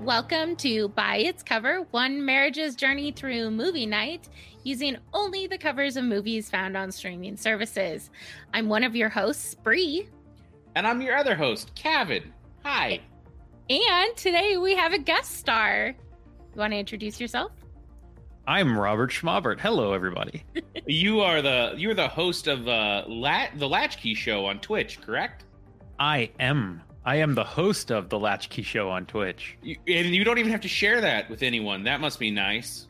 Welcome to Buy It's Cover, one marriage's journey through movie night, using only the covers of movies found on streaming services. I'm one of your hosts, Brie. And I'm your other host, Kevin. Hi. And today we have a guest star. You want to introduce yourself? I'm Robert Schmobert. Hello, everybody. You're the host of the Latchkey Show on Twitch, correct? I am the host of the Latchkey Show on Twitch. And you don't even have to share that with anyone. That must be nice.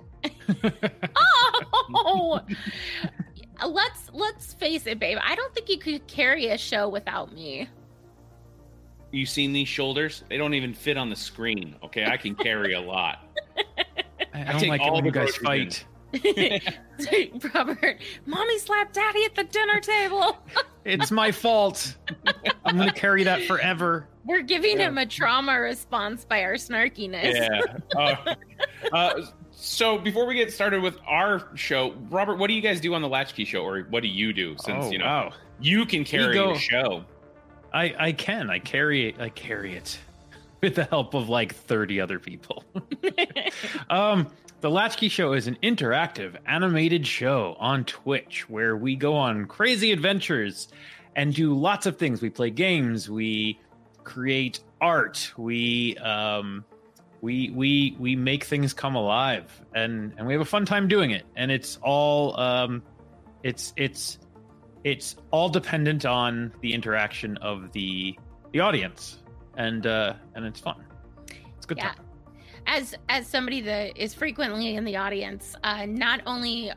Oh, let's face it, babe. I don't think you could carry a show without me. You seen these shoulders? They don't even fit on the screen. Okay, I can carry a lot. I don't like it when you guys fight. Robert, mommy slapped daddy at the dinner table. It's my fault. I'm going to carry that forever. We're giving him a trauma response by our snarkiness. So before we get started with our show, Robert, what do you guys do on the Latchkey Show? Or what do you do, since you can carry a show? I carry it with the help of like 30 other people. The Latchkey Show is an interactive animated show on Twitch where we go on crazy adventures and do lots of things. We play games, we create art, we make things come alive, and we have a fun time doing it. And it's all it's all dependent on the interaction of the audience, and it's fun. It's a good time. As somebody that is frequently in the audience, not only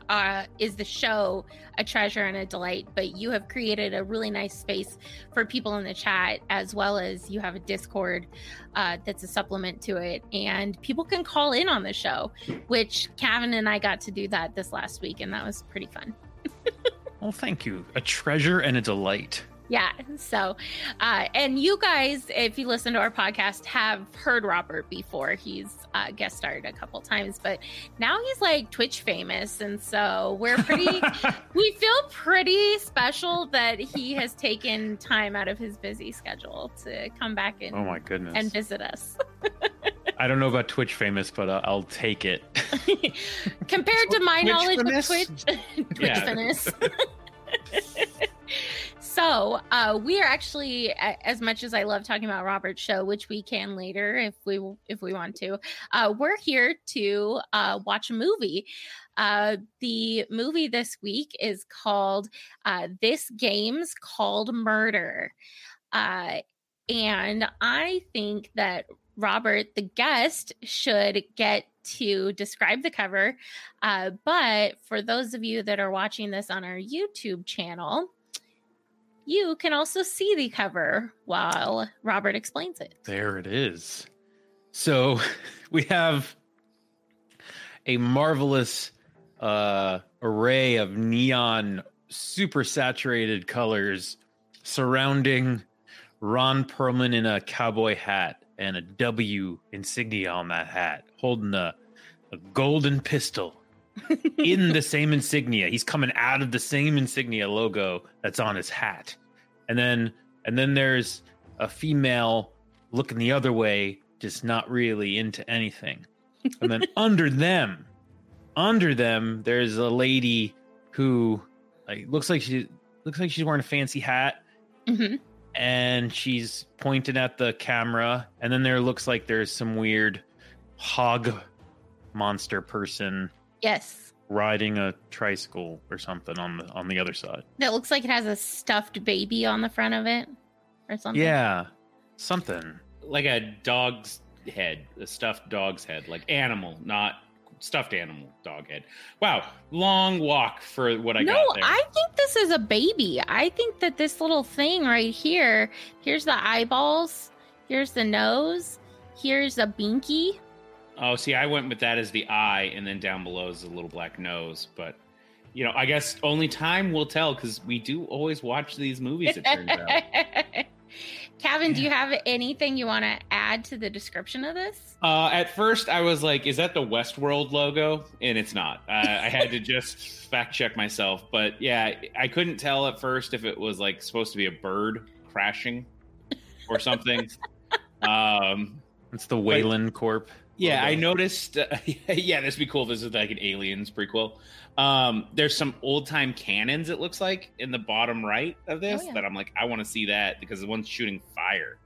is the show a treasure and a delight, but you have created a really nice space for people in the chat, as well as you have a Discord that's a supplement to it. And people can call in on the show, which Kevin and I got to do that this last week, and that was pretty fun. Well, thank you. A treasure and a delight. Yeah. So, and you guys, if you listen to our podcast, have heard Robert before. He's guest starred a couple times, but now he's like Twitch famous. And so we feel pretty special that he has taken time out of his busy schedule to come back and, oh my goodness, and visit us. I don't know about Twitch famous, but I'll take it. Compared to my knowledge of Twitch, Twitch famous. So we are actually, as much as I love talking about Robert's show, which we can later if we want to, we're here to watch a movie. The movie this week is called This Game's Called Murder. And I think that Robert, the guest, should get to describe the cover. But for those of you that are watching this on our YouTube channel, you can also see the cover while Robert explains it. There it is. So we have a marvelous array of neon, super saturated colors surrounding Ron Perlman in a cowboy hat and a W insignia on that hat, holding a golden pistol. In the same insignia. He's coming out of the same insignia logo that's on his hat. And then there's a female looking the other way, just not really into anything. And then under them there's a lady who looks like she's wearing a fancy hat. Mm-hmm. And she's pointed at the camera, and then there looks like there's some weird hog monster person. Yes. Riding a tricycle or something on the other side. That looks like it has a stuffed baby on the front of it or something. Yeah. Something. Like a dog's head. A stuffed dog's head. Like animal, not stuffed animal, dog head. Wow. Long walk for what I got there. No, I think this is a baby. I think that this little thing right here, here's the eyeballs, here's the nose, here's a binky. Oh, see, I went with that as the eye, and then down below is the little black nose. But, you know, I guess only time will tell, because we do always watch these movies, it turns out. Kevin, do you have anything you want to add to the description of this? At first, I was like, is that the Westworld logo? And it's not. I had to just fact check myself. But, yeah, I couldn't tell at first if it was, like, supposed to be a bird crashing or something. It's the Wayland Corp. Yeah, I noticed. Yeah, this would be cool if this is like an Aliens prequel. There's some old-time cannons, it looks like, in the bottom right of this that I'm like, I want to see that because the one's shooting fire.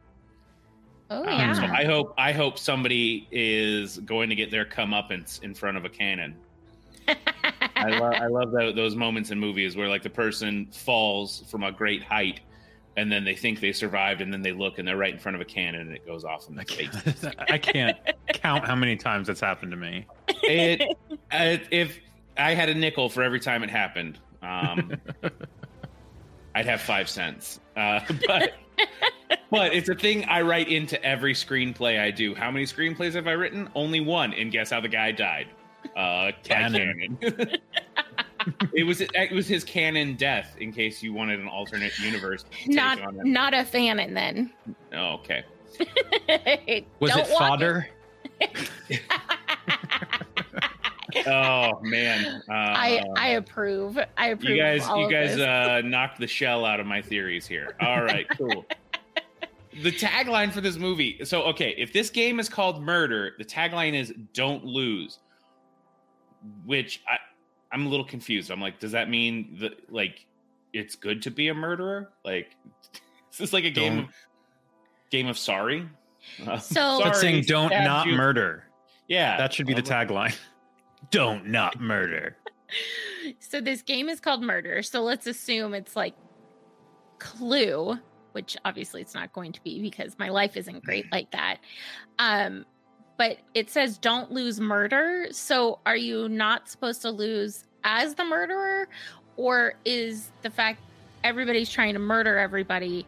So I hope somebody is going to get their comeuppance in front of a cannon. I love those moments in movies where like the person falls from a great height and then they think they survived and then they look and they're right in front of a cannon and it goes off in their face. I can't count how many times that's happened to me. If I had a nickel for every time it happened, I'd have 5 cents. But it's a thing I write into every screenplay I do. How many screenplays have I written? Only one. And guess how the guy died? Cannon. It was his canon death. In case you wanted an alternate universe, not a fanon then. Oh, okay. Was it fodder? Oh man, I approve. I approve. You guys knocked the shell out of my theories here. All right, cool. The tagline for this movie. So okay, if this game is called Murder, the tagline is "Don't lose," which I'm a little confused. I'm like, does that mean that like it's good to be a murderer? Like, is this like a game of sorry? So that's saying don't not murder. Yeah, that should be the tagline. Don't not murder. So this game is called Murder. So let's assume it's like Clue, which obviously it's not going to be because my life isn't great like that. But it says don't lose murder. So are you not supposed to lose as the murderer? Or is the fact everybody's trying to murder everybody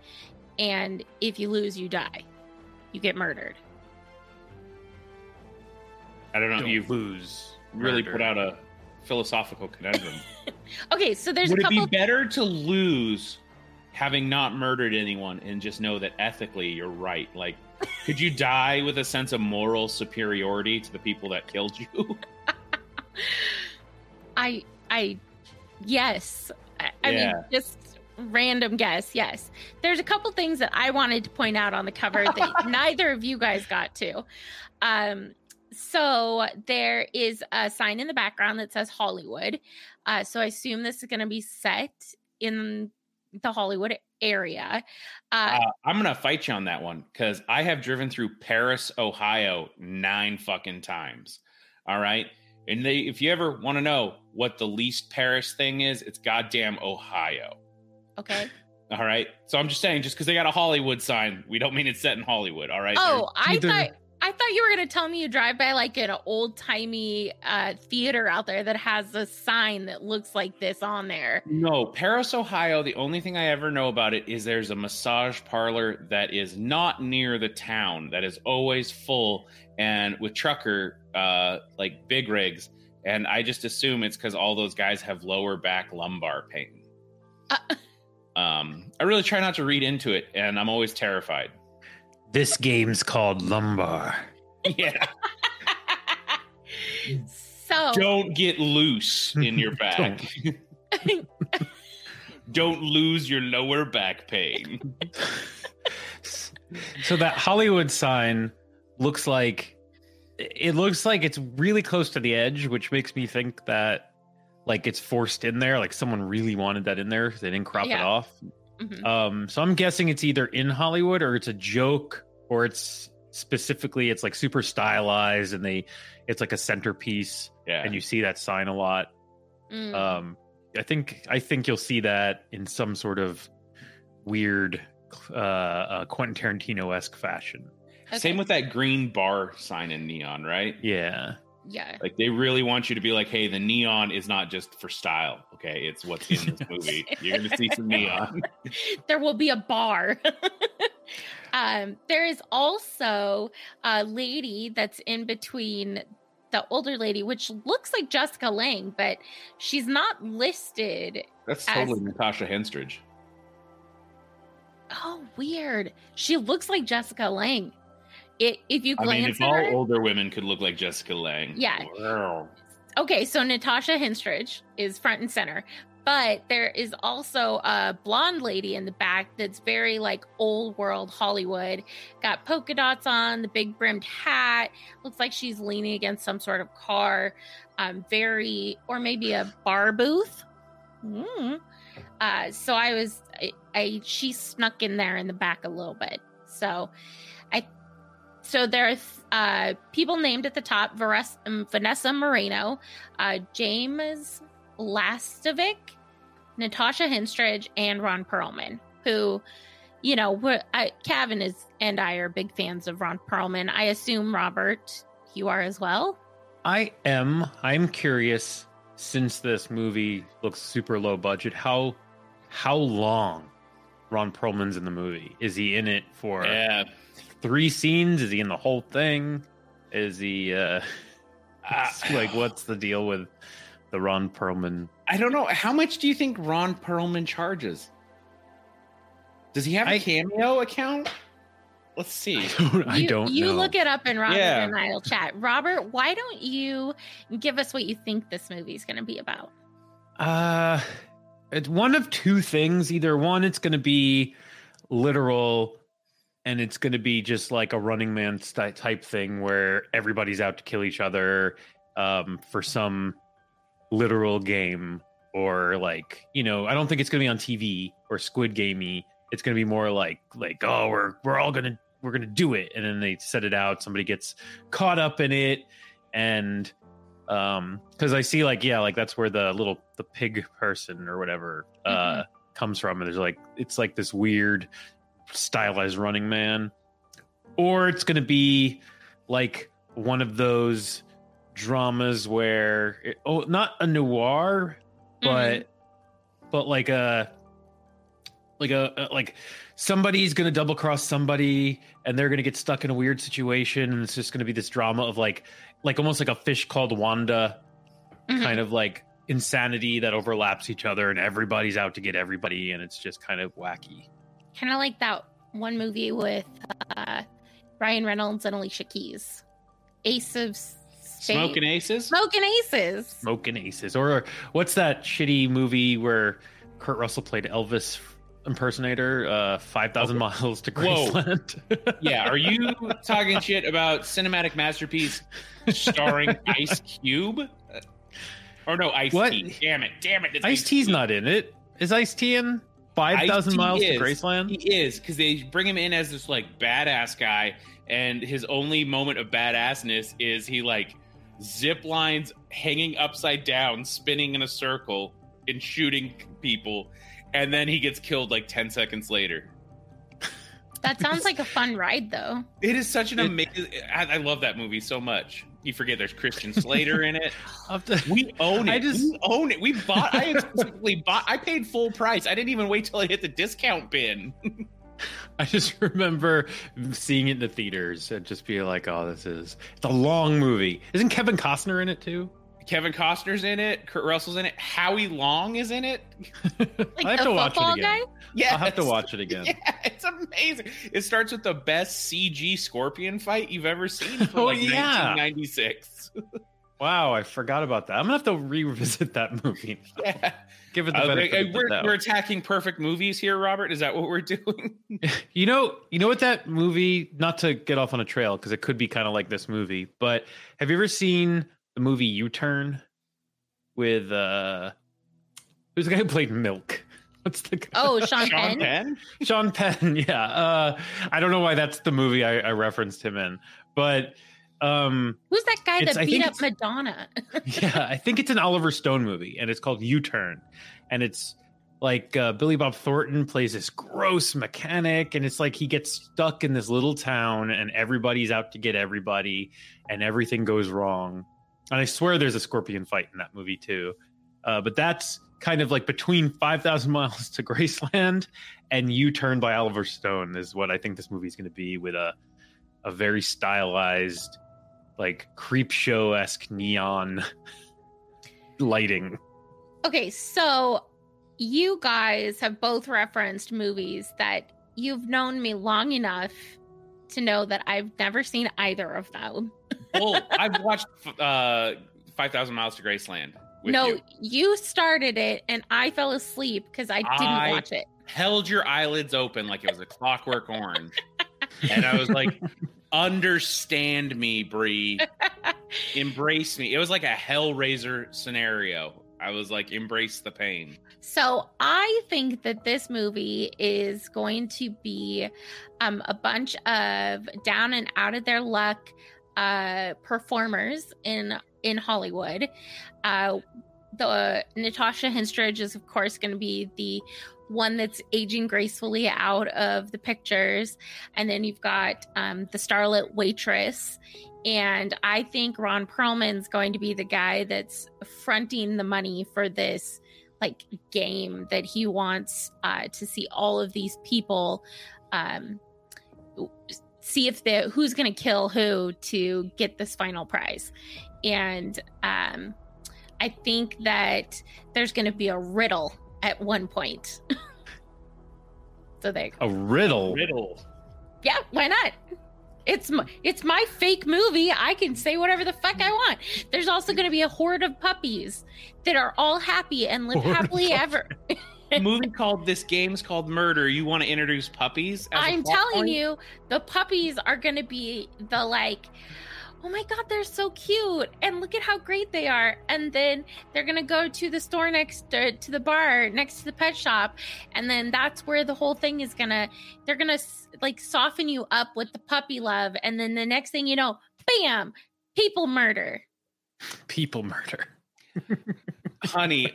and if you lose, you die? You get murdered. I don't know. Don't you lose. Really put out a philosophical conundrum. Okay, so there's a couple... Would it be better to lose having not murdered anyone and just know that ethically you're right? Like, could you die with a sense of moral superiority to the people that killed you? I mean, just random guess, yes. There's a couple things that I wanted to point out on the cover that neither of you guys got to. So there is a sign in the background that says Hollywood. So I assume this is going to be set in the Hollywood area. I'm going to fight you on that one because I have driven through Paris, Ohio 9 fucking times. All right. And if you ever want to know what the least Paris thing is, it's goddamn Ohio. Okay. All right. So I'm just saying, just because they got a Hollywood sign, we don't mean it's set in Hollywood. All right. Oh, I thought you were going to tell me you drive by like an old-timey theater out there that has a sign that looks like this on there. No, Paris, Ohio, the only thing I ever know about it is there's a massage parlor that is not near the town that is always full and with trucker, like big rigs. And I just assume it's because all those guys have lower back lumbar pain. I really try not to read into it, and I'm always terrified. This game's called Lumbar. Yeah. So don't get loose in your back. Don't lose your lower back pain. So that Hollywood sign looks like it's really close to the edge, which makes me think that like it's forced in there, like someone really wanted that in there. They didn't crop it off. Mm-hmm. So I'm guessing it's either in Hollywood or it's a joke or it's like super stylized and it's like a centerpiece and you see that sign a lot. Mm. I think you'll see that in some sort of weird Quentin Tarantino-esque fashion. Okay. Same with that green bar sign in neon, right? Yeah. Yeah. Like they really want you to be like, hey, the neon is not just for style. Okay. It's what's in this movie. You're going to see some neon. There will be a bar. There is also a lady that's in between the older lady, which looks like Jessica Lange, but she's not listed. That's totally Natasha Henstridge. Oh, weird. She looks like Jessica Lange. If you glance if all older women could look like Jessica Lange. Yeah. Wow. Okay, so Natasha Henstridge is front and center, But there is also a blonde lady in the back that's very like old world Hollywood. Got polka dots on, the big brimmed hat. Looks like she's leaning against some sort of car. Or maybe a bar booth. She snuck in there in the back a little bit. So there's people named at the top: Vanessa Marino, James Lastovic, Natasha Henstridge, and Ron Perlman, who, you know, Kevin and I are big fans of Ron Perlman. I assume, Robert, you are as well? I am. I'm curious, since this movie looks super low budget, how long Ron Perlman's in the movie. Is he in it for 3 scenes? Is he in the whole thing? Is he what's the deal with the Ron Perlman? I don't know. How much do you think Ron Perlman charges? Does he have a Cameo account? Let's see. I don't know. You look it up and Robert and I'll chat. Robert, why don't you give us what you think this movie's going to be about? It's one of two things. Either one, it's going to be literal and it's going to be just like a Running Man type thing where everybody's out to kill each other for some literal game, or like, you know, I don't think it's going to be on TV or Squid Game-y. It's going to be more like, oh, we're all going to do it. And then they set it out. Somebody gets caught up in it. And because I see that's where the pig person or whatever comes from. And there's it's like this weird stylized Running Man. Or it's going to be like one of those dramas where not a noir, but like somebody's gonna double cross somebody and they're gonna get stuck in a weird situation, and it's just gonna be this drama of like almost like A Fish Called Wanda kind of like insanity that overlaps each other, and everybody's out to get everybody, and it's just kind of wacky, kind of like that one movie with Ryan Reynolds and Alicia Keys, Smoking Aces. Or what's that shitty movie where Kurt Russell played Elvis impersonator, 5,000 Miles to Graceland? Yeah, are you talking shit about cinematic masterpiece starring Ice Cube? Or no, Ice T. Damn it. Ice T's not in it. Is Ice T in 5,000 Miles to Graceland? He is, because they bring him in as this like badass guy, and his only moment of badassness is he like zip lines hanging upside down, spinning in a circle and shooting people, and then he gets killed like 10 seconds later. That sounds like a fun ride, though. It is such an amazing... I love that movie so much. You forget there's Christian Slater in it. We own it. We own it. I paid full price. I didn't even wait till I hit the discount bin. I just remember seeing it in the theaters and just being like, oh, it's a long movie. Isn't Kevin Costner in it too? Kevin Costner's in it. Kurt Russell's in it. Howie Long is in it. I have to watch it again. Yes. I'll have to watch it again. Yeah, it's amazing. It starts with the best CG scorpion fight you've ever seen from 1996. Wow, I forgot about that. I'm going to have to revisit that movie. Yeah. Give it the benefit of the doubt. We're attacking perfect movies here, Robert. Is that what we're doing? You know what that movie, not to get off on a trail, because it could be kind of like this movie, but have you ever seen the movie U Turn with who's the guy who played Milk? What's the guy? Oh, Sean Penn? Sean Penn, yeah. I don't know why that's the movie I referenced him in, but who's that guy that beat up Madonna? Yeah, I think it's an Oliver Stone movie, and it's called U Turn, and it's like Billy Bob Thornton plays this gross mechanic, and it's like he gets stuck in this little town, and everybody's out to get everybody, and everything goes wrong. And I swear there's a scorpion fight in that movie too. But that's kind of like between 5,000 Miles to Graceland and U-Turn by Oliver Stone is what I think this movie's going to be, with a very stylized, like creep show-esque neon lighting. Okay, so you guys have both referenced movies that you've known me long enough to know that I've never seen either of them. Well, I've watched 5,000 Miles to Graceland No, you started it and I fell asleep because I didn't watch it. Held your eyelids open like it was a Clockwork Orange. And I was like, understand me, Brie. Embrace me. It was like a Hellraiser scenario. I was like, embrace the pain. So I think that this movie is going to be a bunch of down and out of their luck performers in Hollywood. Natasha Henstridge is, of course, going to be the one that's aging gracefully out of the pictures. And then you've got the starlet waitress. And I think Ron Perlman's going to be the guy that's fronting the money for this like game that he wants to see all of these people see if they who's going to kill who to get this final prize. And I think that there's going to be a riddle at one point. So there you go. A riddle? Riddle. Yeah, why not? It's my fake movie. I can say whatever the fuck I want. There's also going to be a horde of puppies that are all happy and live happily ever. A movie called This Game's Called Murder. You want to introduce puppies? I'm telling you, the puppies are going to be the like... oh my God, they're so cute. And look at how great they are. And then they're going to go to the store next to the bar, next to the pet shop. And then that's where the whole thing is going to, they're going to like soften you up with the puppy love. And then the next thing you know, bam, people murder. People murder. Honey,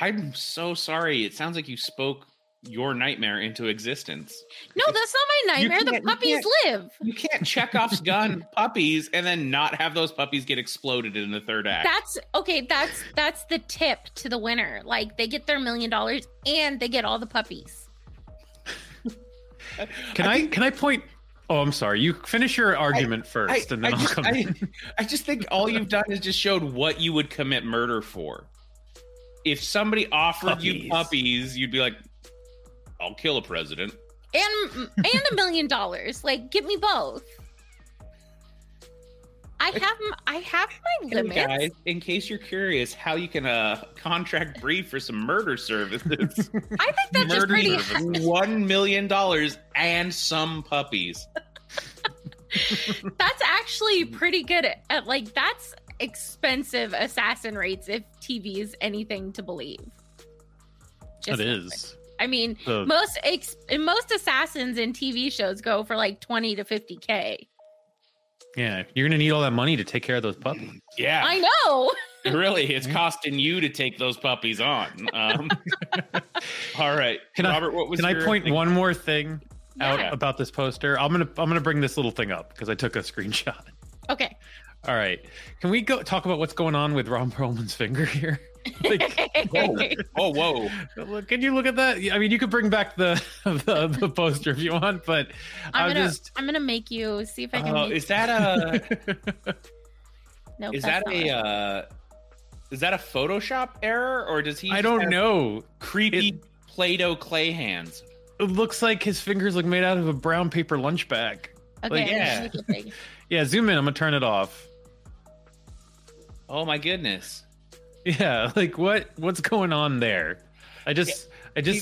I'm so sorry. It sounds like you spoke your nightmare into existence. No, that's not my nightmare. The puppies live. You can't Chekhov's gun puppies and then not have those puppies get exploded in the third act. That's okay. That's the tip to the winner. Like they get their $1 million and they get all the puppies. Can I point? Oh, I'm sorry. You finish your argument first, and then I'll come in. I just think all you've done is just showed what you would commit murder for. If somebody offered you puppies, you'd be like, I'll kill a president. And $1 million. Like, give me both. I have my limits. Guys, in case you're curious how you can contract Brie for some murder services. I think that's just pretty $1 million and some puppies. That's actually pretty good at like that's expensive assassin rates if TV is anything to believe. Just it is. Something. I mean, most assassins in TV shows go for like 20 to 50K. Yeah, you're going to need all that money to take care of those puppies. Yeah. I know. Really, it's costing you to take those puppies on. All right. Robert, what was your... Can I point one more thing out about this poster? I'm going to bring this little thing up because I took a screenshot. Okay. All right. Can we go talk about what's going on with Ron Perlman's finger here? Like, whoa! Can you look at that? I mean, you could bring back the poster if you want, but I'm gonna make you see if I can. Is that a? No. Is that a Photoshop error or does he? I don't know. Creepy Play-Doh clay hands. It looks like his fingers look made out of a brown paper lunch bag. Okay. Like, yeah. Zoom in. I'm gonna turn it off. Oh my goodness. Yeah, like what's going on there? I just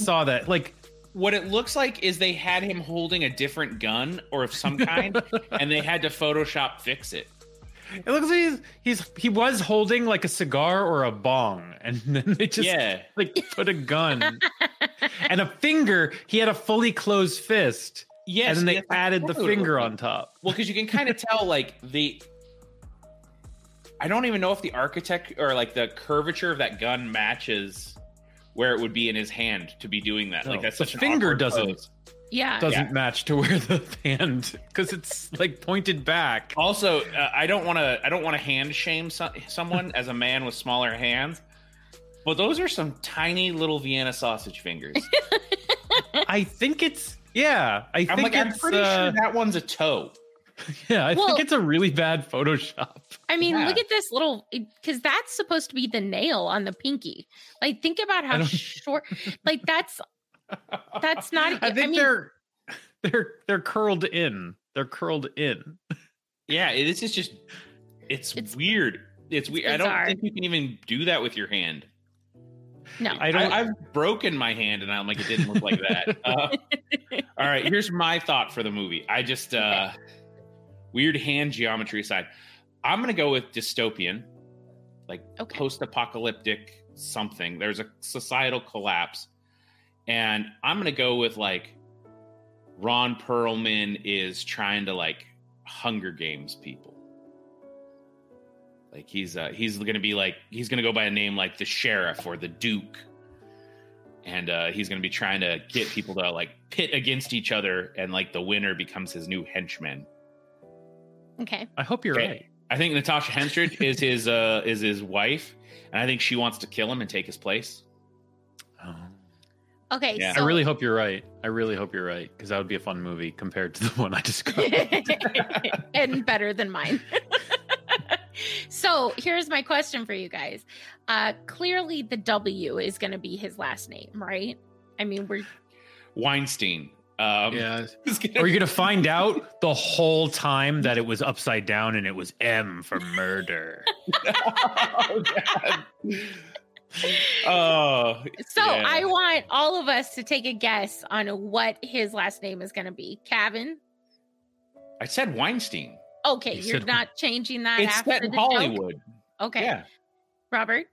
saw that. Like what it looks like is they had him holding a different gun or of some kind and they had to Photoshop fix it. It looks like he was holding like a cigar or a bong and then they just like put a gun and a finger. He had a fully closed fist. Yes, and then they added the finger on top. Well, cuz you can kind of tell like I don't even know if the architect or like the curvature of that gun matches where it would be in his hand to be doing that. No, like that's such an awkward pose. Doesn't match to where the hand because it's like pointed back. Also, I don't want to hand shame someone as a man with smaller hands, but those are some tiny little Vienna sausage fingers. I think it's I'm pretty sure that one's a toe. Yeah, I think it's a really bad Photoshop. I mean, look at this little, because that's supposed to be the nail on the pinky. Like, think about how short. Like, that's not. I mean, they're curled in. They're curled in. Yeah, it's weird. It's weird. I don't think you can even do that with your hand. No, I've broken my hand and I'm like, it didn't look like that. All right. Here's my thought for the movie. I just, weird hand geometry aside, I'm going to go with dystopian, like post-apocalyptic something. There's a societal collapse. And I'm going to go with like Ron Perlman is trying to like Hunger Games people. Like he's going to be like, he's going to go by a name like the sheriff or the duke. And he's going to be trying to get people to like pit against each other. And like the winner becomes his new henchman. Okay. I hope you're right. I think Natasha Henstridge is his wife. And I think she wants to kill him and take his place. Oh. Okay. Yeah. So... I really hope you're right. I really hope you're right. Because that would be a fun movie compared to the one I described. And better than mine. So here's my question for you guys. Clearly the W is going to be his last name, right? I mean, we're Weinstein. Yeah. Are you going to find out the whole time that it was upside down and it was M for murder? Oh, God. Oh, so yeah. I want all of us to take a guess on what his last name is going to be. Kevin? I said Weinstein. Okay, you're not changing that after the Hollywood. Joke? Okay. Yeah. Robert?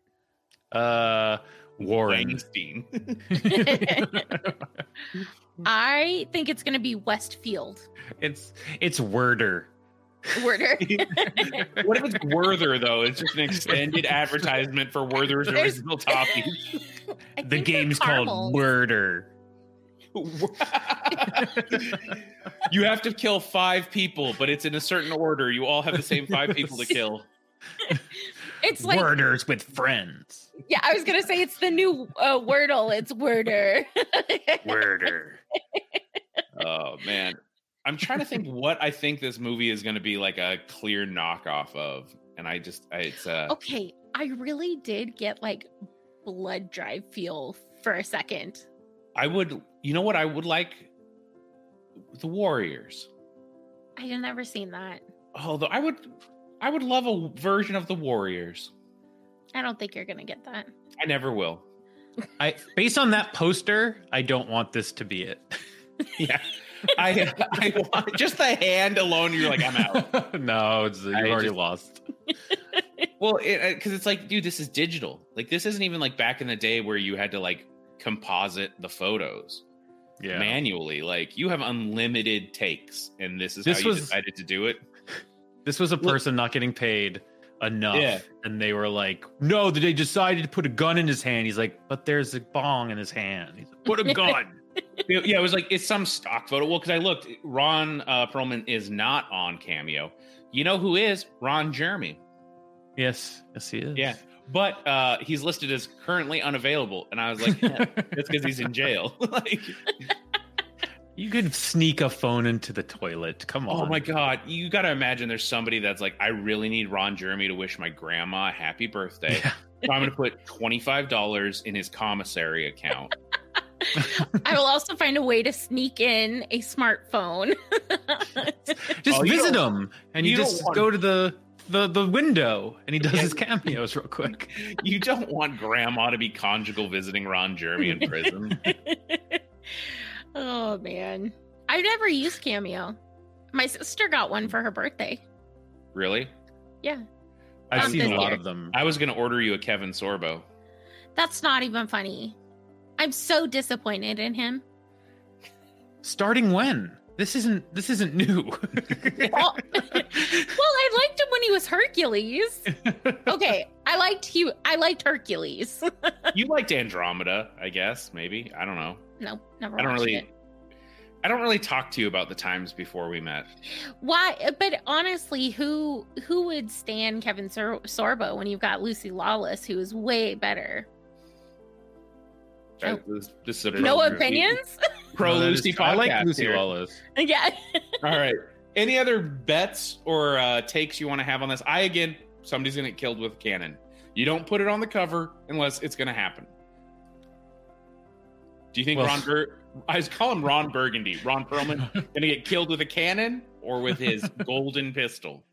Warren. Weinstein. I think it's going to be Westfield. It's Werder. Werder. What if it's Werther, though? It's just an extended advertisement for Werther's original toffee. The game's called Werder. You have to kill 5 people, but it's in a certain order. You all have the same 5 people to kill. It's like Worders with friends. Yeah, I was gonna say it's the new Wordle. It's Werder. Werder. Oh man, I'm trying to think what I think this movie is gonna be like a clear knockoff of, and okay. I really did get like Blood Drive feel for a second. You know what I would like? The Warriors. I have never seen that. Although I would love a version of the Warriors. I don't think you're going to get that. I never will. Based on that poster, I don't want this to be it. Yeah. I want just the hand alone. You're like, I'm out. No, you've already lost. Well, because it's like, dude, this is digital. Like this isn't even like back in the day where you had to like composite the photos manually. Like you have unlimited takes, and this was how you decided to do it. This was a person not getting paid enough, and they were like, no, they decided to put a gun in his hand. He's like, but there's a bong in his hand. He's like, put a gun. It was like, it's some stock photo. Well, because I looked, Ron Perlman is not on Cameo. You know who is? Ron Jeremy. Yes, he is. Yeah. But he's listed as currently unavailable. And I was like, yeah, that's because he's in jail. Like, you could sneak a phone into the toilet. Come on. Oh, my God. You got to imagine there's somebody that's like, I really need Ron Jeremy to wish my grandma a happy birthday. Yeah. So I'm going to put $25 in his commissary account. I will also find a way to sneak in a smartphone. Just visit him. And you just go to the window, and he does his cameos real quick. You don't want grandma to be conjugal visiting Ron Jeremy in prison. Oh man, I've never used Cameo. My sister got one for her birthday. Really? Yeah, I've seen a lot of them. I was gonna order you a Kevin Sorbo. That's not even funny. I'm so disappointed in him. Starting when? This isn't new. Well, I liked him when he was Hercules. Okay, I liked Hercules. You liked Andromeda, I guess, maybe. I don't know. No, never. I don't really talk to you about the times before we met. Why? But honestly, who would stand Kevin Sorbo when you've got Lucy Lawless, who is way better? This is no opinions? Pro Lucy podcast. I like Lucy Lawless. Yeah. All right. Any other bets or takes you want to have on this? Somebody's going to get killed with a cannon. You don't put it on the cover unless it's going to happen. Do you think I call him Ron Burgundy. Ron Perlman going to get killed with a cannon or with his golden pistol?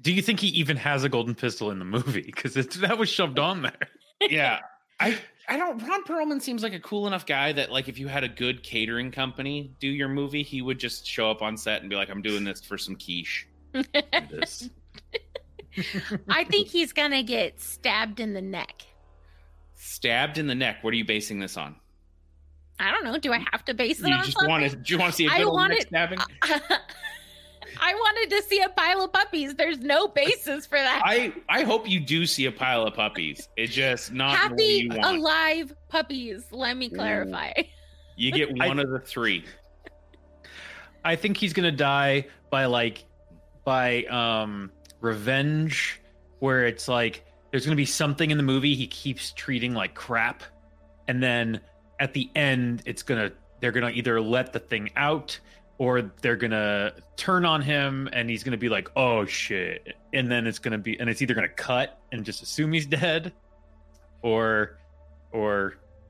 Do you think he even has a golden pistol in the movie? Because that was shoved on there. Yeah. I don't. Ron Perlman seems like a cool enough guy that, like, if you had a good catering company do your movie, he would just show up on set and be like, I'm doing this for some quiche. I think he's going to get stabbed in the neck. Stabbed in the neck? What are you basing this on? I don't know. Do I have to base it on something? Do you want to see a good old neck stabbing? I wanted to see a pile of puppies. There's no basis for that. I hope you do see a pile of puppies. It's just not happy, the way you want. Happy, alive puppies. Let me clarify. You get one of the three. I think he's going to die by revenge, where it's like there's going to be something in the movie he keeps treating like crap. And then at the end, they're going to either let the thing out, or they're going to turn on him and he's going to be like, oh, shit. And then it's either going to cut and just assume he's dead, or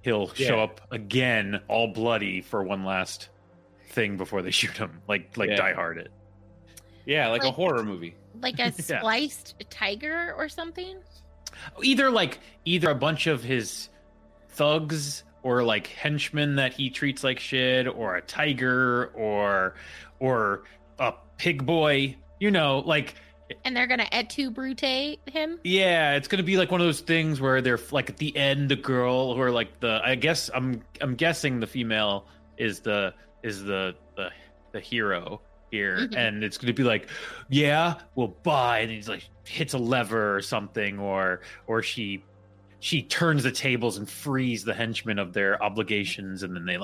he'll show up again all bloody for one last thing before they shoot him. Like Die Hard it. Yeah, like a horror movie. Like a spliced tiger or something? Either a bunch of his thugs, or like henchmen that he treats like shit, or a tiger, or a pig boy, and they're gonna et tu brute him. Yeah, it's gonna be like one of those things where they're like, at the end, the girl, or like the, I guess I'm guessing the female is the hero here, mm-hmm. and it's gonna be like, yeah, we'll buy, and he's like hits a lever or something, or she turns the tables and frees the henchmen of their obligations, and then they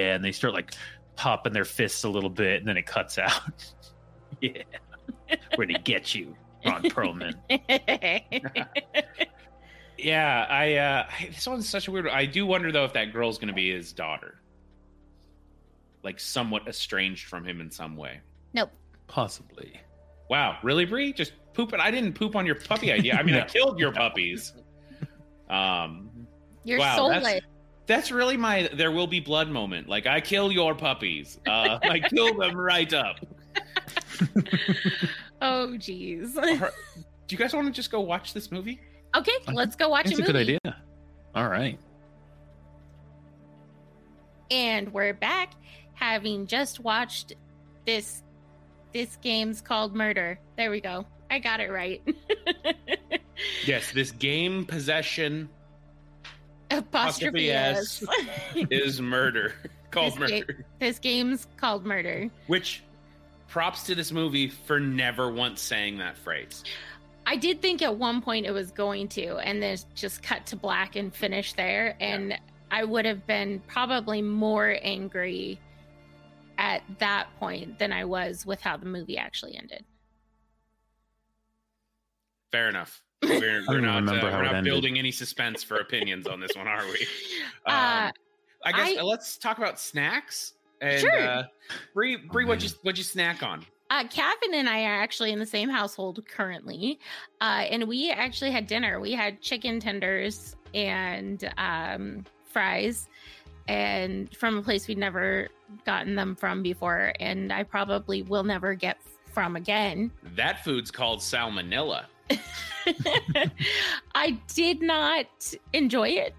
and they start popping their fists a little bit, and then it cuts out. Yeah. We're gonna get you, Ron Perlman. Yeah, I this one's such a weird one. I do wonder though if that girl's gonna be his daughter. Like somewhat estranged from him in some way. Nope. Possibly. Wow, really, Brie? Just poop it. I didn't poop on your puppy idea. I mean, I killed your puppies. You're soulless. That's really my there will be blood moment. Like, I kill your puppies. I kill them right up. Oh, geez. Do you guys want to just go watch this movie? Okay, let's go watch a movie. That's a good idea. All right. And we're back, having just watched This Game's Called Murder. There we go. I got it right. Yes, this game possession apostrophe S is murder. Called murder. This game's called murder. Which, props to this movie for never once saying that phrase. I did think at one point it was going to, and then just cut to black and finish there. And I would have been probably more angry at that point than I was with how the movie actually ended. Fair enough. We're not building any suspense for opinions on this one, are we? I guess let's talk about snacks. And, sure. Brie, what'd you snack on? Kevin and I are actually in the same household currently, and we actually had dinner. We had chicken tenders and fries, and from a place we'd never gotten them from before, and I probably will never get from again. That food's called salmonella. I did not enjoy it.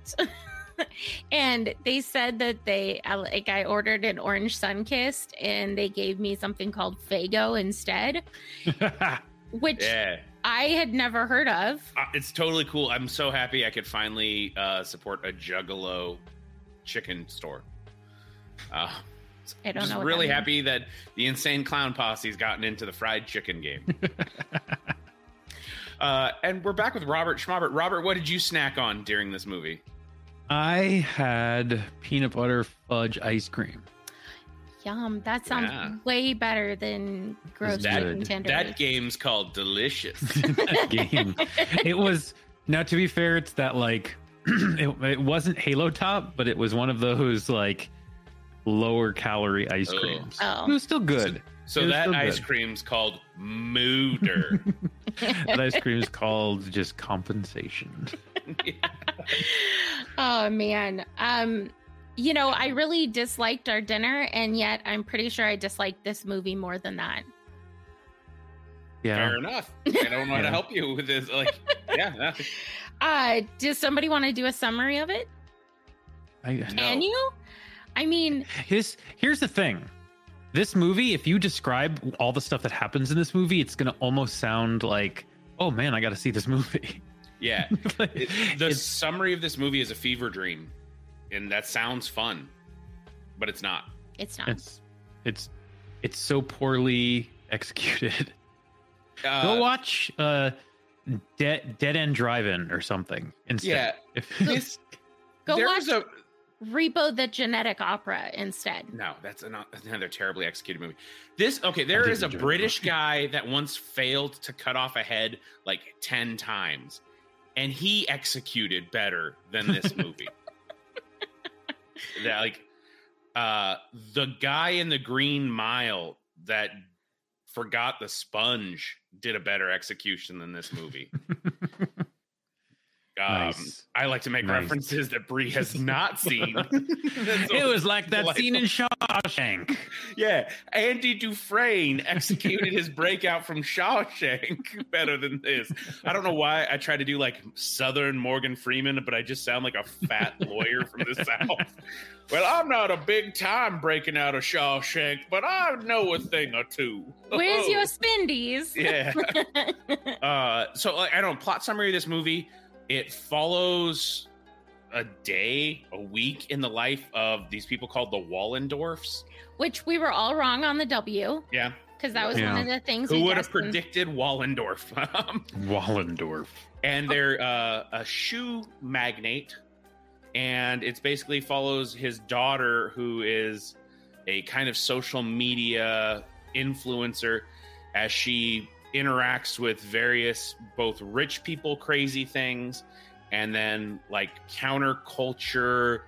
And they said that I ordered an orange sun-kissed, and they gave me something called Faygo instead, which I had never heard of. It's totally cool. I'm so happy I could finally support a Juggalo chicken store. I don't know. I'm really happy that the Insane Clown Posse's gotten into the fried chicken game. And we're back with Robert Schmobert. Robert, what did you snack on during this movie? I had peanut butter fudge ice cream. Yum. That sounds way better than gross chicken tenders. That game's called delicious. That game. It was, now to be fair, it's that it wasn't Halo Top, but it was one of those lower calorie ice creams. Oh. It was still good. So that ice cream's called mooder. That ice cream is called just compensation. Oh, man. I really disliked our dinner, and yet I'm pretty sure I disliked this movie more than that. Yeah. Fair enough. I don't know how to help you with this. Like, yeah. Does somebody want to do a summary of it? Can you? I mean, here's the thing. This movie, if you describe all the stuff that happens in this movie, it's going to almost sound like, oh man, I got to see this movie. Yeah. The summary of this movie is a fever dream. And that sounds fun, but it's not. It's not. It's so poorly executed. Go watch Dead End Drive-In or something instead. Yeah. Go watch Repo the Genetic Opera instead. No, that's another terribly executed movie. There is a British guy that once failed to cut off a head like 10 times, and he executed better than this movie. That the guy in the Green Mile that forgot the sponge did a better execution than this movie. Nice. I like to make references that Brie has not seen. It was like that scene in Shawshank. Yeah, Andy Dufresne executed his breakout from Shawshank better than this. I don't know why I try to do like Southern Morgan Freeman, but I just sound like a fat lawyer from the South. Well, I'm not a big time breaking out of Shawshank, but I know a thing or two. Where's your spindies? Yeah. Plot summary of this movie. It follows a week in the life of these people called the Wallendorfs. Which we were all wrong on the W. Yeah. Because that was one of the things. Who would have predicted Wallendorf? Wallendorf. And they're a shoe magnate. And it basically follows his daughter, who is a kind of social media influencer, as she interacts with various both rich people crazy things and then like counterculture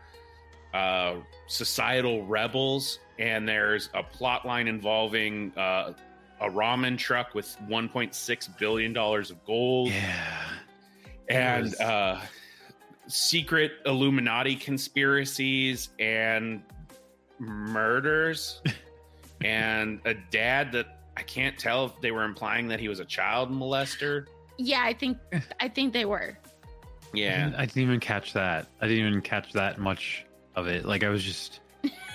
societal rebels. And there's a plot line involving a ramen truck with $1.6 billion of gold and secret Illuminati conspiracies and murders and a dad that I can't tell if they were implying that he was a child molester. Yeah, I think they were. Yeah. I didn't even catch that. I didn't even catch that much of it. Like, I was just...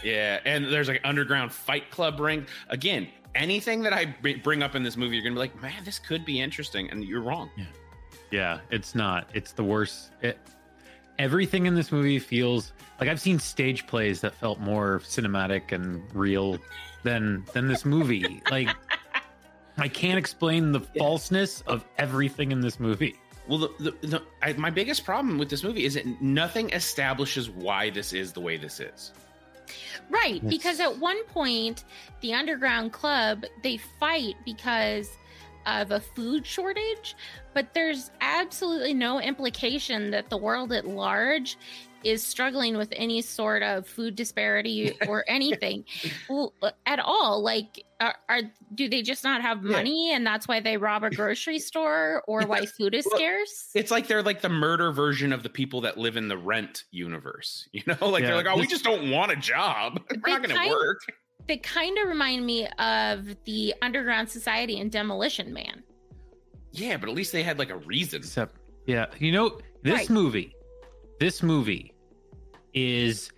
Yeah, and there's like underground fight club ring. Again, anything that I bring up in this movie, you're going to be like, man, this could be interesting, and you're wrong. Yeah, it's not. It's the worst. Everything in this movie feels... Like, I've seen stage plays that felt more cinematic and real than this movie. Like, I can't explain the falseness of everything in this movie. Well, my biggest problem with this movie is that nothing establishes why this is the way this is. Right, because at one point, the underground club, they fight because of a food shortage, but there's absolutely no implication that the world at large is struggling with any sort of food disparity or anything at all. Like, do they just not have money and that's why they rob a grocery store, or why food is scarce? It's like they're like the murder version of the people that live in the Rent universe. You know, like they're like, oh, we just don't want a job. We're not going to work. They kind of remind me of the Underground Society and Demolition Man. Yeah, but at least they had like a reason. Except, This movie is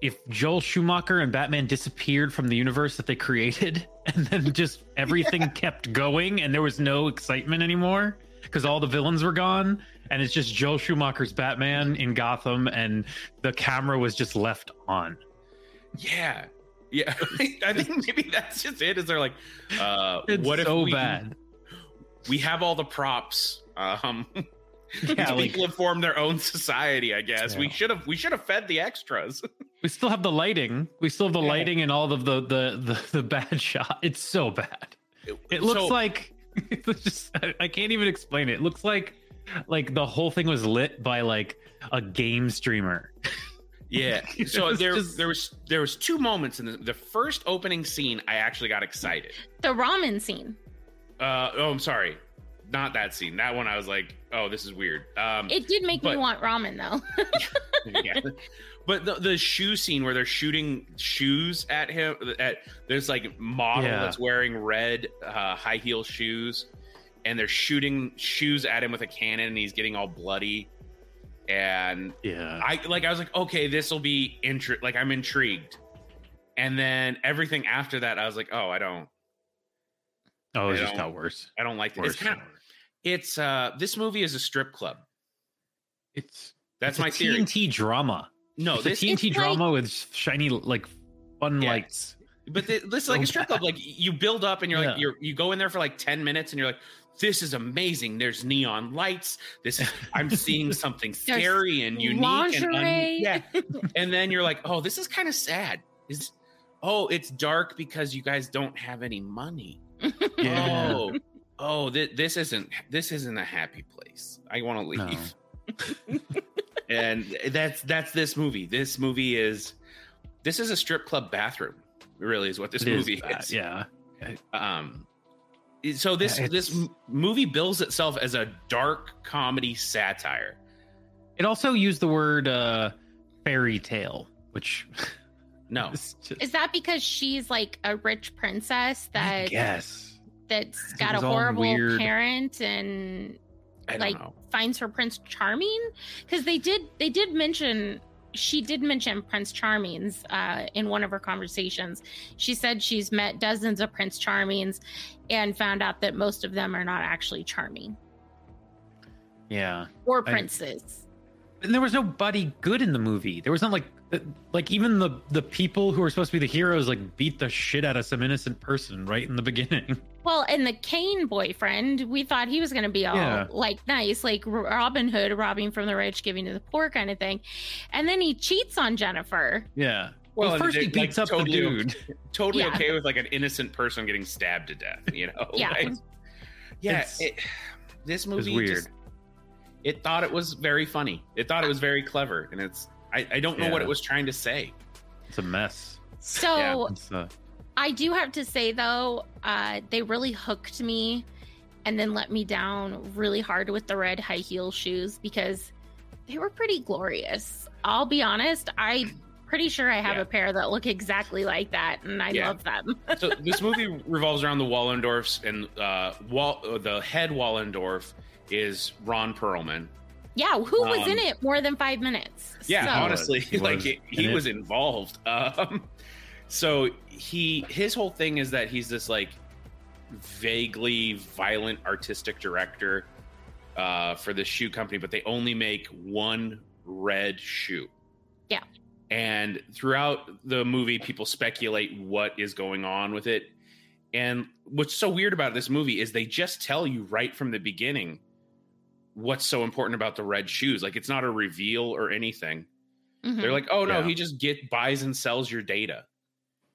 if Joel Schumacher and Batman disappeared from the universe that they created, and then just everything kept going and there was no excitement anymore because all the villains were gone, and it's just Joel Schumacher's Batman in Gotham and the camera was just left on. Yeah. Yeah. I think maybe that's just it, is they're like, what if we have all the props. People have formed their own society, I guess. Yeah. We should have fed the extras. We still have the lighting. We still have the lighting and all of the bad shot. It's so bad. It looks I can't even explain it. It looks like the whole thing was lit by like a game streamer. Yeah. So there was two moments in the first opening scene. I actually got excited. The ramen scene. I'm sorry. Not that scene. That one I was like, oh, this is weird. It did make me want ramen, though. Yeah. But the shoe scene where they're shooting shoes at him, at there's like model that's wearing red high heel shoes, and they're shooting shoes at him with a cannon, and he's getting all bloody. And I was like, okay, this will be I'm intrigued. And then everything after that, I was like, oh, I don't. Oh, it's just got worse. I don't like it. It's kind of, this movie is a strip club. That's my theory. TNT drama. No, this TNT drama with shiny like fun lights. But this is like a strip club. Like you build up and you're like you go in there for like 10 minutes and you're like, this is amazing. There's neon lights. I'm seeing something scary and unique. Lingerie. And then you're like, oh, this is kind of sad. It's dark because you guys don't have any money. Yeah. Oh, this isn't a happy place. I want to leave. No. And that's this movie. This is a strip club bathroom. Really is what this movie is. Yeah. So this movie bills itself as a dark comedy satire. It also used the word fairy tale, which. No. Is that because she's like a rich princess that's got a horrible parent and like finds her Prince Charming? Because she did mention Prince Charming's in one of her conversations. She said she's met dozens of Prince Charmings and found out that most of them are not actually charming. Yeah. Or princes. And there was nobody good in the movie. There was not like even the people who are supposed to be the heroes like beat the shit out of some innocent person right in the beginning. Well, and the Kane boyfriend, we thought he was going to be all like nice, like Robin Hood, robbing from the rich, giving to the poor kind of thing, and then he cheats on Jennifer. Yeah. Well first he beats up the dude. Totally okay with like an innocent person getting stabbed to death, you know? Yeah. Like, yeah. This movie is weird. It thought it was very funny. It thought it was very clever, and it's. I don't know what it was trying to say. It's a mess. So I do have to say, though, they really hooked me and then let me down really hard with the red high heel shoes because they were pretty glorious. I'll be honest. I'm pretty sure I have a pair that look exactly like that, and I love them. So this movie revolves around the Wallendorfs, and the head Wallendorf is Ron Perlman. Yeah, who was in it more than 5 minutes? Yeah, honestly, he was involved. So his whole thing is that he's this like vaguely violent artistic director for this shoe company, but they only make one red shoe. Yeah. And throughout the movie, people speculate what is going on with it. And what's so weird about this movie is they just tell you right from the beginning what's so important about the red shoes. Like, it's not a reveal or anything. Mm-hmm. They're like, oh no, he just buys and sells your data.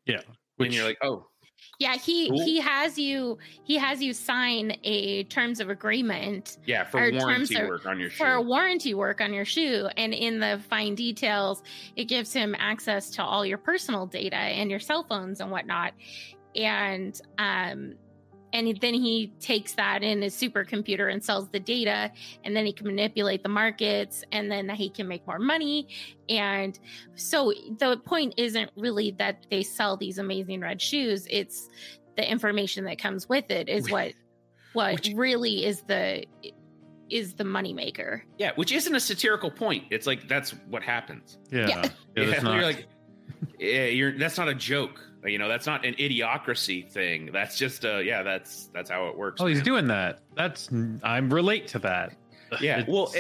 Yeah. And you're like, oh yeah, cool. he has you sign a terms of agreement. Yeah. For warranty work on your shoe. For warranty work on your shoe. And in the fine details, it gives him access to all your personal data and your cell phones and whatnot. And then he takes that in his supercomputer and sells the data, and then he can manipulate the markets, and then he can make more money. And so the point isn't really that they sell these amazing red shoes. It's the information that comes with it is what really is the moneymaker. Yeah. Which isn't a satirical point. It's like, that's what happens. Yeah, you're like, that's not a joke. You know, that's not an idiocracy thing. That's just that's how it works. Oh, man. He's doing that. I relate to that. Yeah. Well,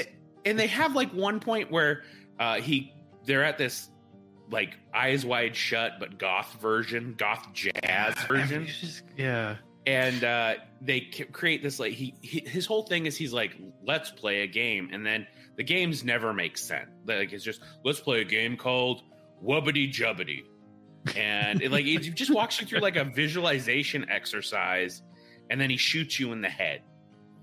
and they have like one point where they're at this like Eyes Wide Shut, but goth jazz version. Yeah. And they create this like his whole thing is he's like, let's play a game. And then the games never make sense. Like, it's just, let's play a game called Wubbity Jubbity. And it just walks you through like a visualization exercise, and then he shoots you in the head,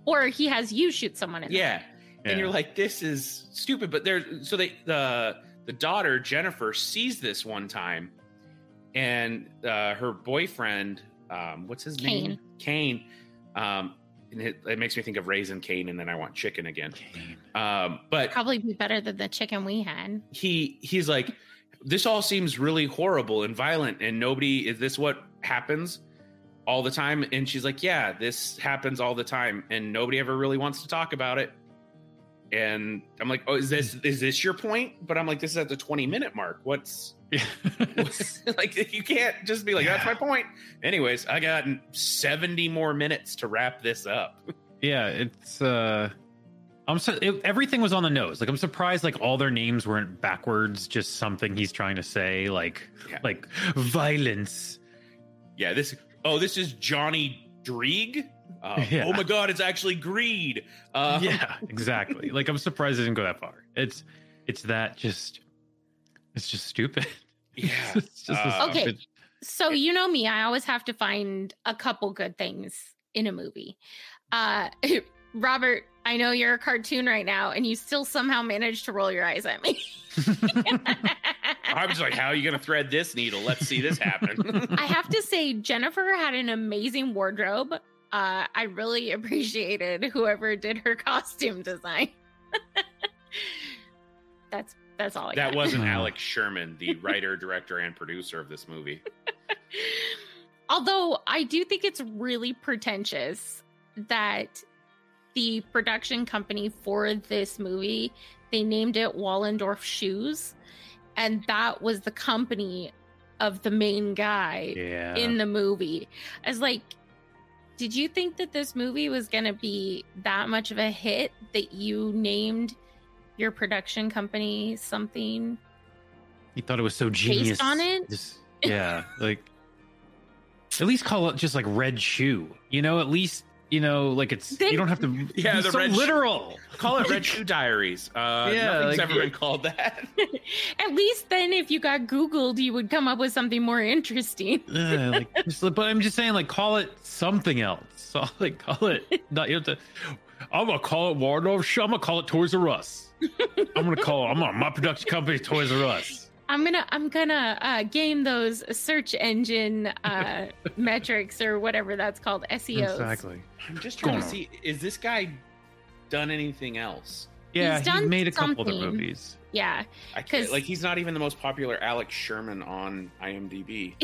or he has you shoot someone in the head. And you're like, this is stupid. But the daughter Jennifer sees this one time, and her boyfriend, what's his name? Kane. It makes me think of Raisin Cane, and then I want chicken again. But probably be better than the chicken we had. He's like, this all seems really horrible and violent, and nobody, is this what happens all the time? And she's like, yeah, this happens all the time, and nobody ever really wants to talk about it. And I'm like, oh, is this your point? But I'm like, this is at the 20-minute mark. What's like, you can't just be like, that's my point. Anyways, I got 70 more minutes to wrap this up. Yeah, it's everything was on the nose. Like, I'm surprised like all their names weren't backwards, just something he's trying to say, like violence. Yeah, this is Johnny Drieg. Oh my God, it's actually greed. Yeah, exactly. Like, I'm surprised it didn't go that far. It's just stupid. Yeah. Okay. So, you know me, I always have to find a couple good things in a movie. Robert, I know you're a cartoon right now, and you still somehow manage to roll your eyes at me. I was like, how are you going to thread this needle? Let's see this happen. I have to say, Jennifer had an amazing wardrobe. I really appreciated whoever did her costume design. That's all I got. That wasn't Alex Sherman, the writer, director, and producer of this movie. Although I do think it's really pretentious that the production company for this movie, they named it Wallendorf Shoes, and that was the company of the main guy in the movie. I was like, did you think that this movie was going to be that much of a hit that you named your production company something? You thought it was so genius. Based on it? Just, yeah. Like, at least call it just like Red Shoe. You know, at least, you know, like it's, you don't have to, yeah, the so red literal. Call it Red Shoe Diaries. Nothing's ever been called that. At least then if you got Googled, you would come up with something more interesting. But I'm just saying, like, call it something else. So, like, call it, not, you have to, I'm going to call it Waldorf Show. I'm going to call it Toys R Us. My production company Toys R Us. I'm gonna game those search engine metrics or whatever that's called, SEOs. Exactly. I'm just trying to see, is this guy done anything else? Yeah, he's made a couple other movies. Yeah, because like he's not even the most popular Alex Sherman on IMDb.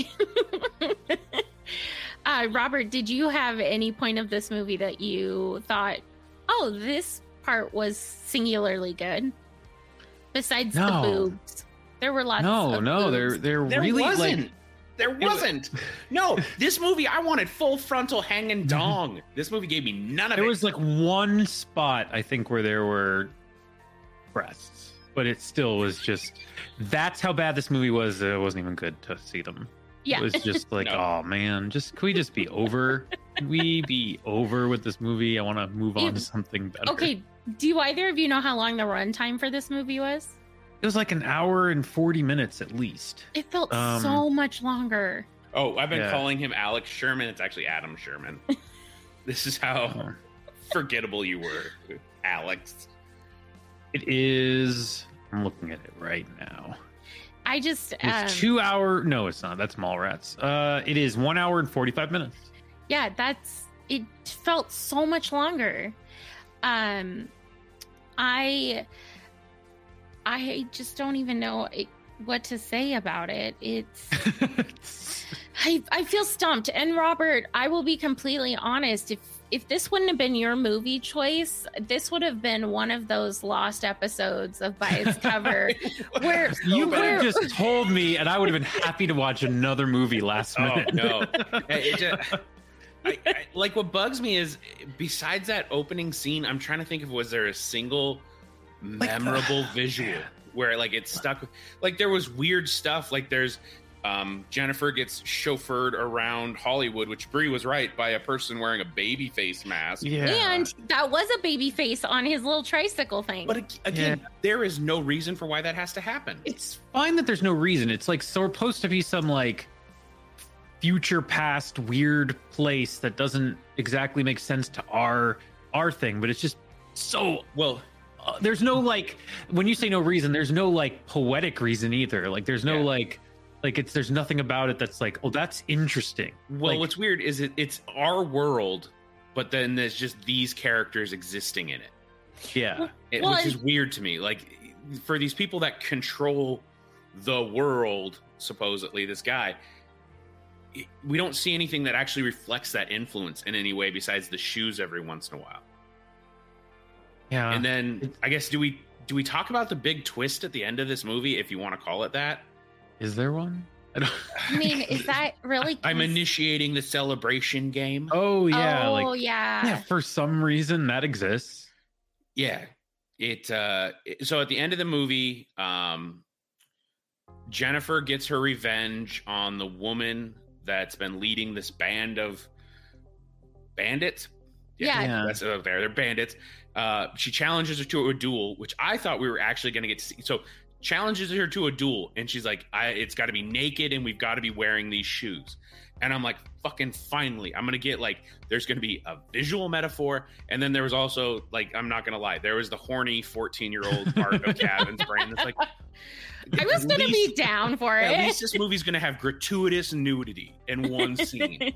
Robert, did you have any point of this movie that you thought, oh, this part was singularly good? Besides the boobs, there were lots. Boobs. There really wasn't. Like, there wasn't. No, this movie, I wanted full frontal hanging dong. This movie gave me none of it. There was like one spot I think where there were breasts, but it still was just. That's how bad this movie was. That it wasn't even good to see them. Yeah, it was just like, oh man, can we be over? Can we be over with this movie? I want to move on to something better. Okay, do either of you know how long the runtime for this movie was? It was like an hour and 40 minutes at least. It felt so much longer. Oh, I've been calling him Alex Sherman. It's actually Adam Sherman. This is how forgettable you were, Alex. It is. I'm looking at it right now. I just. It's 2 hour. No, it's not. That's Mallrats. It is 1 hour and 45 minutes. Yeah, it felt so much longer. I just don't even know what to say about it. It's I feel stumped. And Robert, I will be completely honest. If this wouldn't have been your movie choice, this would have been one of those lost episodes of Buy It's Cover where you would have just told me, and I would have been happy to watch another movie last minute. Oh, no. I like, what bugs me is, besides that opening scene, I'm trying to think of, was there a single memorable visual where like it stuck? Like, there was weird stuff. Like, there's Jennifer gets chauffeured around Hollywood, which Brie was right, by a person wearing a baby face mask. Yeah. And that was a baby face on his little tricycle thing. But again, there is no reason for why that has to happen. It's fine that there's no reason. It's like, so we're supposed to be some like future past weird place that doesn't exactly make sense to our thing, but it's just so well. There's no, like, when you say no reason, there's no like poetic reason either. Like, there's no like it's, there's nothing about it that's like, oh, that's interesting. Well, like, what's weird is it's our world but then there's just these characters existing in it. Yeah. Which is weird to me. Like, for these people that control the world, supposedly, this guy, we don't see anything that actually reflects that influence in any way besides the shoes every once in a while. Yeah. And then, I guess, do we talk about the big twist at the end of this movie, if you want to call it that? Is there one? I mean, is that really? I'm initiating the celebration game. Oh, yeah. Oh, like, yeah. Yeah. For some reason, that exists. Yeah. So at the end of the movie, Jennifer gets her revenge on the woman that's been leading this band of bandits. Yeah. That's fair. They're bandits. She challenges her to a duel, which I thought we were actually going to get to see. So challenges her to a duel, and she's like, it's got to be naked, and we've got to be wearing these shoes. And I'm like, fucking finally, I'm going to get, like, there's going to be a visual metaphor. And then there was also, like, I'm not going to lie, there was the horny 14-year-old part of Gavin's brain that's like, I was going to be down for it. At least this movie's going to have gratuitous nudity in one scene.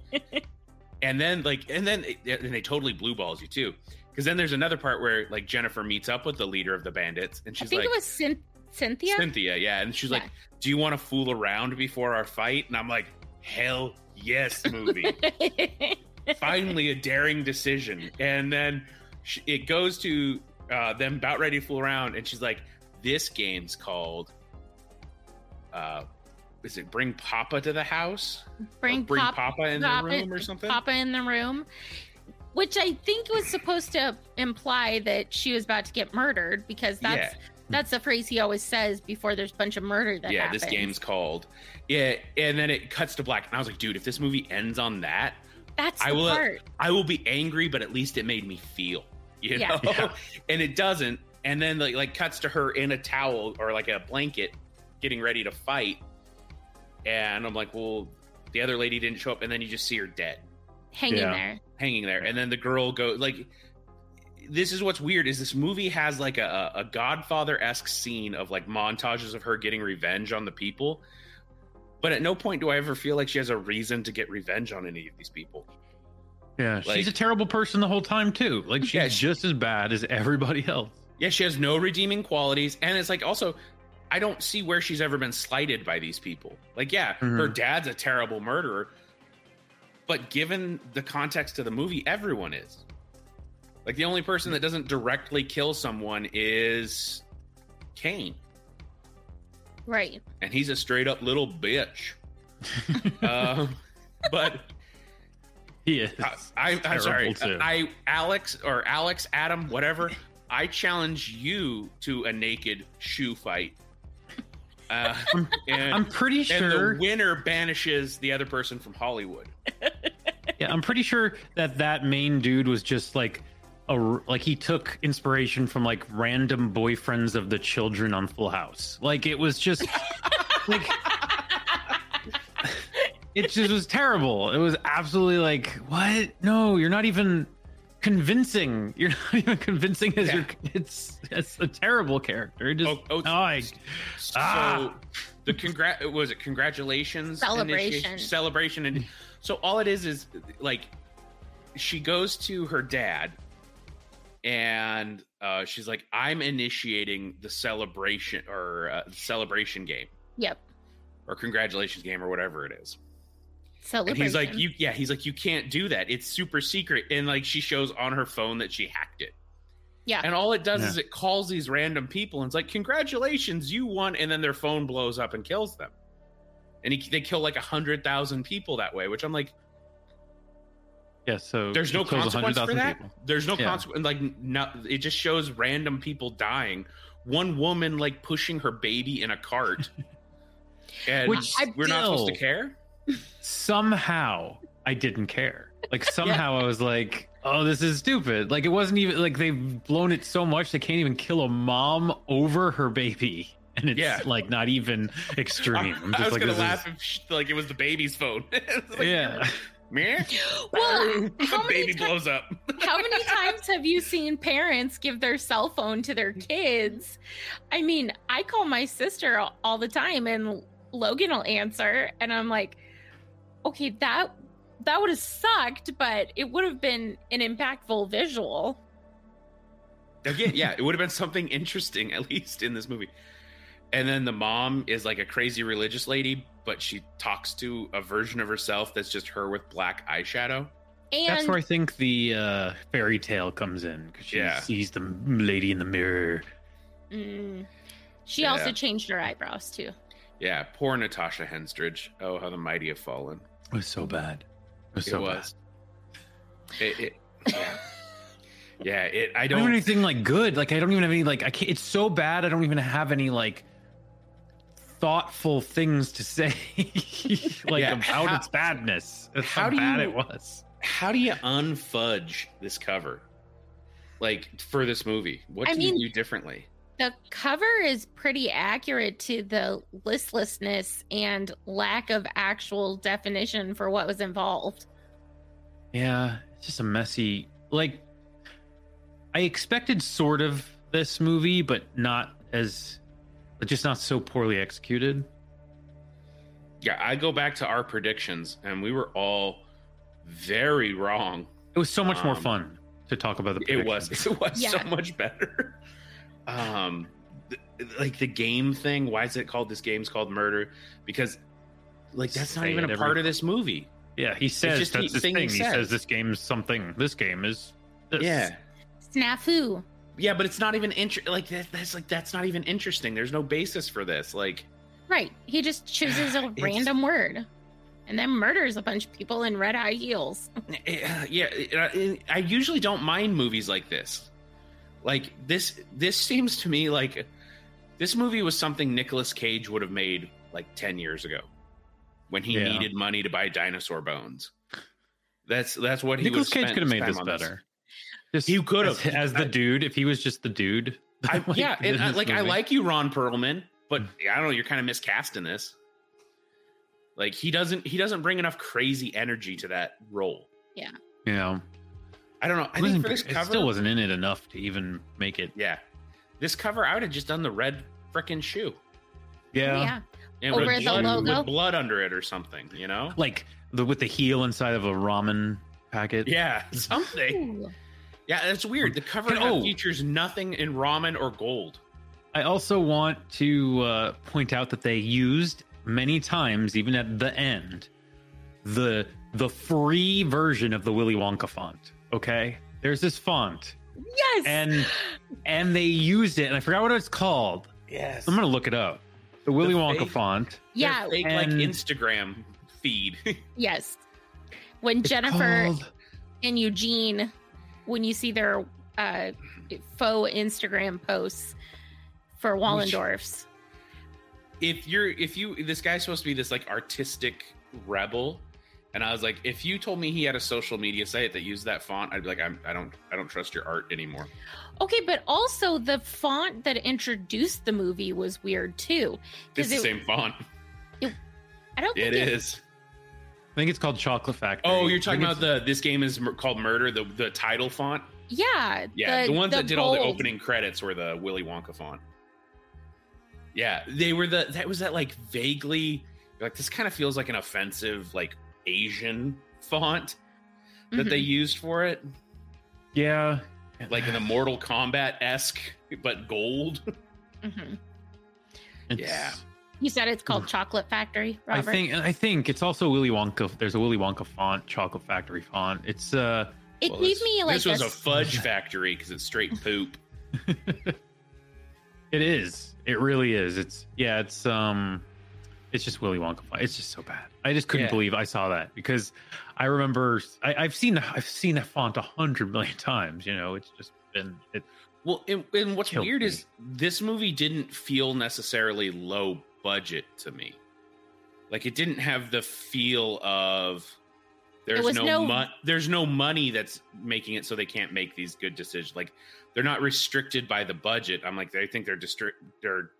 And then they totally blue balls you, too. Because then there's another part where, like, Jennifer meets up with the leader of the bandits, and she's like, I think it was Cynthia, yeah. And she's like, do you want to fool around before our fight? And I'm like, hell yes, movie. Finally, a daring decision. And then it goes to them about ready to fool around. And she's like, this game's called, is it Bring Papa to the House? Bring Papa in the Room or something? Papa in the Room. Which I think was supposed to imply that she was about to get murdered, because that's... Yeah. That's the phrase he always says before there's a bunch of murder that happens. Yeah, this game's called. Yeah, and then it cuts to black. And I was like, dude, if this movie ends on that, I will be angry, but at least it made me feel, you know? Yeah. And it doesn't. And then like cuts to her in a towel or like a blanket getting ready to fight. And I'm like, well, the other lady didn't show up. And then you just see her dead. Hanging there. And then the girl goes like... This is what's weird is this movie has like a Godfather-esque scene of like montages of her getting revenge on the people. But at no point do I ever feel like she has a reason to get revenge on any of these people. Yeah. Like, she's a terrible person the whole time too. Like she's just as bad as everybody else. Yeah. She has no redeeming qualities. And it's like, also, I don't see where she's ever been slighted by these people. Like, yeah, mm-hmm. Her dad's a terrible murderer, but given the context of the movie, everyone is. Like, the only person that doesn't directly kill someone is Kane. Right. And he's a straight-up little bitch. But... He is. I'm sorry. Too. Adam, whatever, I challenge you to a naked shoe fight. I'm pretty sure... And the winner banishes the other person from Hollywood. Yeah, I'm pretty sure that main dude was just, like... Like he took inspiration from like random boyfriends of the children on Full House. Like it was just like it just was terrible. It was absolutely like, what? No, you're not even convincing. You're not even convincing as your. It's a terrible character. It just congratulations celebration, and so all it is like she goes to her dad. And she's like, I'm initiating the celebration or celebration game. Yep. Or congratulations game or whatever it is. Celebration. And he's like, you can't do that. It's super secret. And like she shows on her phone that she hacked it. Yeah. And all it does is it calls these random people and it's like, congratulations, you won. And then their phone blows up and kills them. And they kill like 100,000 people that way, which I'm like. Yeah, so there's no consequence for that. People. There's no consequence. Like, no, it just shows random people dying. One woman like pushing her baby in a cart, and we're not supposed to care. Somehow, I didn't care. Like somehow, I was like, "Oh, this is stupid." Like it wasn't even like they've blown it so much they can't even kill a mom over her baby. And it's like not even extreme. I was gonna laugh if it was the baby's phone. Like, yeah. Meh? Well, the baby blows up. How many times have you seen parents give their cell phone to their kids? I mean, I call my sister all the time and Logan will answer and I'm like, okay, that that would have sucked, but it would have been an impactful visual. Again, yeah, it would have been something interesting, at least in this movie. And then the mom is like a crazy religious lady, but she talks to a version of herself that's just her with black eyeshadow. And that's where I think the fairy tale comes in, because she sees the lady in the mirror. Mm. She also changed her eyebrows, too. Yeah, poor Natasha Henstridge. Oh, how the mighty have fallen. It was so bad. It was so bad. I don't have anything like good. Like, I don't even have any, like, I can't, it's so bad. I don't even have any, like, thoughtful things to say about its badness. That's how bad it was. How do you unfudge this cover? Like, for this movie, what do you do differently? The cover is pretty accurate to the listlessness and lack of actual definition for what was involved. Yeah, it's just a messy, like, I expected sort of this movie, but just not so poorly executed. Yeah, I go back to our predictions, and we were all very wrong. It was so much more fun to talk about the predictions. It was so much better. Like the game thing, why is it called This Game's Called Murder? Because, like, that's not even a part of this movie. Yeah, he says just that's his thing. He says this game's something. This game is this. Yeah. Snafu. Yeah, but it's not even that's not even interesting. There's no basis for this. Like, right? He just chooses a random word, and then murders a bunch of people in red high heels. I usually don't mind movies like this. Like this, seems to me like this movie was something Nicolas Cage would have made like 10 years ago when he needed money to buy dinosaur bones. That's what Nicolas Cage could have made this better. He could have as the dude if he was just the dude. I like you, Ron Perlman, but I don't know. You're kind of miscast in this. Like he doesn't bring enough crazy energy to that role. Yeah. Yeah. I don't know. I think for this cover, it still wasn't in it enough to even make it. Yeah. This cover, I would have just done the red frickin' shoe. Yeah. And over the logo with blood under it or something. You know, like with the heel inside of a ramen packet. Yeah. Something. Ooh. Yeah, that's weird. The cover features nothing in ramen or gold. I also want to point out that they used many times, even at the end, the free version of the Willy Wonka font. Okay, there's this font. Yes, and they used it, and I forgot what it's called. Yes, I'm gonna look it up. The Willy Wonka font. Yeah, fake, like Instagram feed. Yes, when Jennifer and Eugene. When you see their faux Instagram posts for Wallendorf's, this guy's supposed to be this like artistic rebel, and I was like, if you told me he had a social media site that used that font, I'd be like, I don't trust your art anymore. Okay, but also the font that introduced the movie was weird too. It's the same font. I don't think it is. I think it's called Chocolate Factory. Oh, you're talking about This Game is Called Murder, the title font? Yeah. Yeah, the ones that did all the opening credits were the Willy Wonka font. Yeah, they were that was like vaguely, like this kind of feels like an offensive like Asian font that they used for it. Yeah. Like in the Mortal Kombat-esque, but gold. Mm-hmm. Yeah. You said it's called Chocolate Factory, Robert. I think it's also Willy Wonka. There's a Willy Wonka font, Chocolate Factory font. It's this was a fudge factory because it's straight poop. It is. It really is. It's just Willy Wonka font. It's just so bad. I just couldn't believe I saw that because I remember I've seen that font 100 million times. You know, it's just been it. Well, and what's weird is this movie didn't feel necessarily low budget to me. Like it didn't have the feel of there's no money that's making it so they can't make these good decisions. Like they're not restricted by the budget. I'm like, I think they're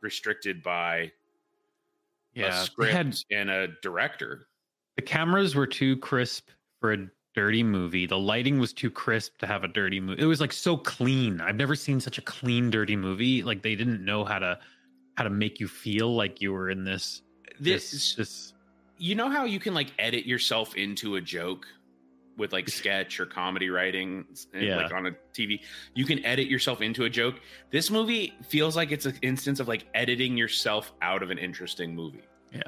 restricted by a script and a director. The cameras were too crisp for a dirty movie. The lighting was too crisp to have a dirty movie. It was like so clean. I've never seen such a clean, dirty movie. Like they didn't know how to make you feel like you were in this. You know how you can like edit yourself into a joke with like sketch or comedy writing, like on a TV, you can edit yourself into a joke. This movie feels like it's an instance of like editing yourself out of an interesting movie. Yeah.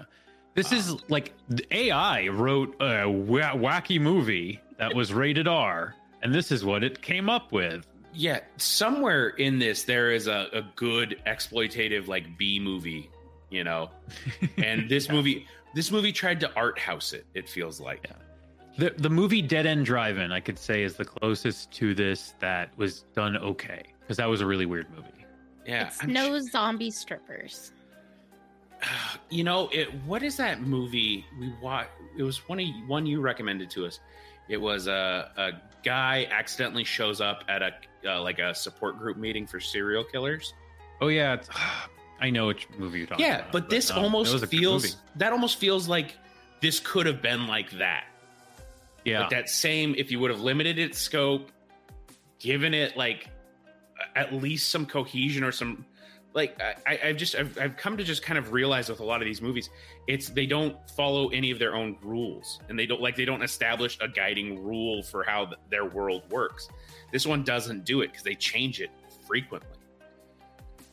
This is like the AI wrote a wacky movie that was rated R, and this is what it came up with. Yeah. Somewhere in this, there is a good exploitative like B movie, you know, and this movie tried to art house it. It feels like the movie Dead End Drive-In, I could say, is the closest to this that was done okay, because that was a really weird movie. Yeah. It's zombie strippers. You know, what is that movie we watched? It was one you recommended to us. It was a guy accidentally shows up at a support group meeting for serial killers. Oh yeah, I know which movie you're talking about. Yeah, but this almost feels like this could have been like that. Yeah, like that same. If you would have limited its scope, given it like at least some cohesion or some. Like I've come to just kind of realize with a lot of these movies, they don't follow any of their own rules, and they don't establish a guiding rule for how their world works. This one doesn't do it because they change it frequently.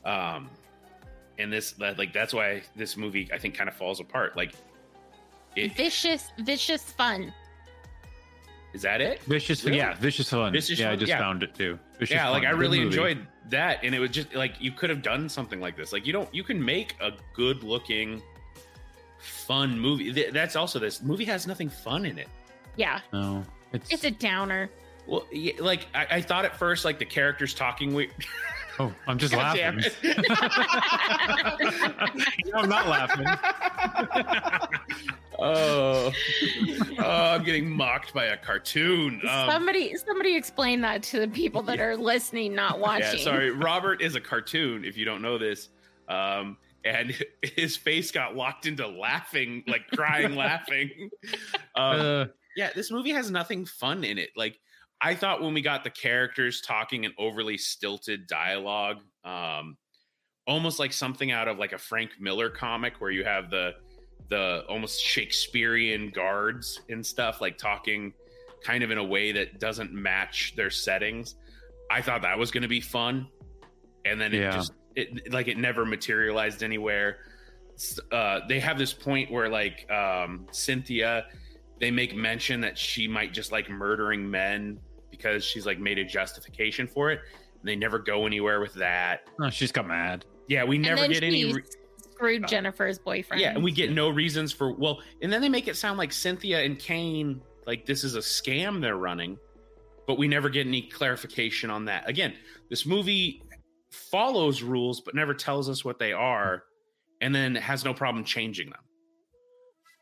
And that's why this movie I think kind of falls apart. Like Vicious Fun. Is that it? Vicious, really? Yeah, Vicious Fun. Vicious Fun. I just found it too. Vicious Fun. Like I really enjoyed that, and it was just like you could have done something like this. Like you can make a good-looking, fun movie. That's also this movie has nothing fun in it. Yeah, no, it's a downer. Well, yeah, like I thought at first, like the characters talking weird. Oh, I'm just laughing. I'm not laughing. Oh, I'm getting mocked by a cartoon. Somebody explain that to the people that are listening, not watching. Yeah, sorry, Robert is a cartoon, if you don't know this. And his face got locked into laughing, like crying, laughing. Yeah, this movie has nothing fun in it. Like, I thought when we got the characters talking in overly stilted dialogue, almost like something out of like a Frank Miller comic where you have the almost Shakespearean guards and stuff like talking kind of in a way that doesn't match their settings. I thought that was going to be fun. And then it never materialized anywhere. They have this point where like Cynthia, they make mention that she might just like murdering men because she's like made a justification for it. And they never go anywhere with that. Oh, she's got mad. Yeah, we never get any... screwed Jennifer's boyfriend. Yeah, and we get no reasons for... Well, and then they make it sound like Cynthia and Kane, like this is a scam they're running. But we never get any clarification on that. Again, this movie follows rules but never tells us what they are. And then has no problem changing them.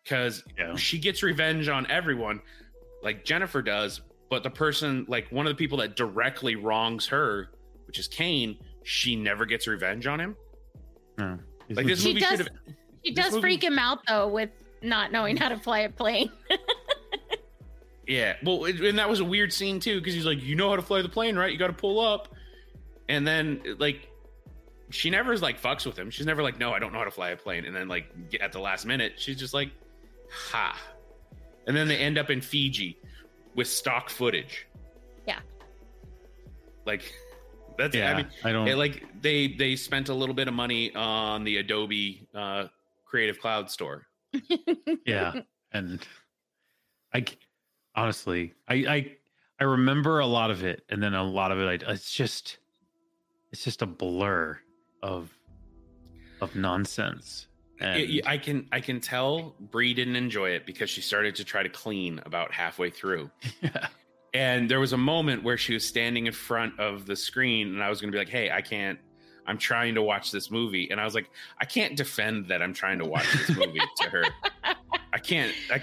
Because she gets revenge on everyone, like Jennifer does, but the person, like one of the people that directly wrongs her, which is Kane, she never gets revenge on him. Mm. Like this movie should have. She does freak him out though with not knowing how to fly a plane. Yeah, well, and that was a weird scene too because he's like, you know how to fly the plane, right? You got to pull up, and then like. She never like fucks with him. She's never like, no, I don't know how to fly a plane. And then like at the last minute, she's just like, ha. And then they end up in Fiji with stock footage. Yeah. Like that's I mean, I don't like they spent a little bit of money on the Adobe Creative Cloud store. Yeah, and I honestly, I remember a lot of it, and then a lot of it, it's just a blur of nonsense. And I can tell Brie didn't enjoy it because she started to try to clean about halfway through. Yeah. And there was a moment where she was standing in front of the screen and I was going to be like, hey, I'm trying to watch this movie. And I was like, I can't defend that I'm trying to watch this movie to her. I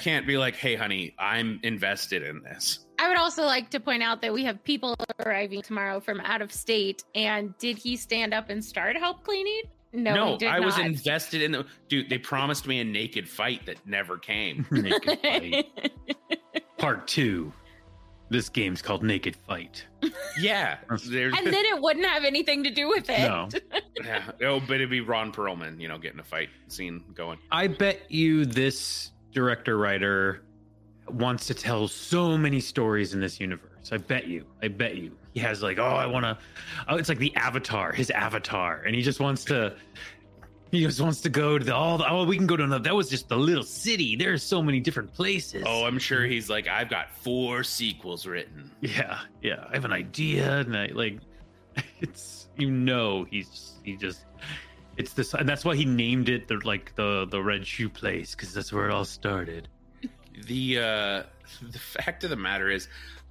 can't be like, hey, honey, I'm invested in this. I would also like to point out that we have people arriving tomorrow from out of state. And did he stand up and start help cleaning? No, he did not. I was invested in dude, they promised me a naked fight that never came. Naked fight. Part 2. This game's called Naked Fight. Yeah. And then it wouldn't have anything to do with it. No. Oh, but it'd be Ron Perlman, you know, getting a fight scene going. I bet you this director, writer... wants to tell so many stories in this universe. I bet you he has like, it's like the Avatar, his avatar, and he just wants to go to we can go to another. That was just the little city. There's so many different places. Oh, I'm sure he's like, I've got 4 sequels written. Yeah. I have an idea, and it's this, and that's why he named it the Red Shoe Place, because that's where it all started. The fact of the matter is,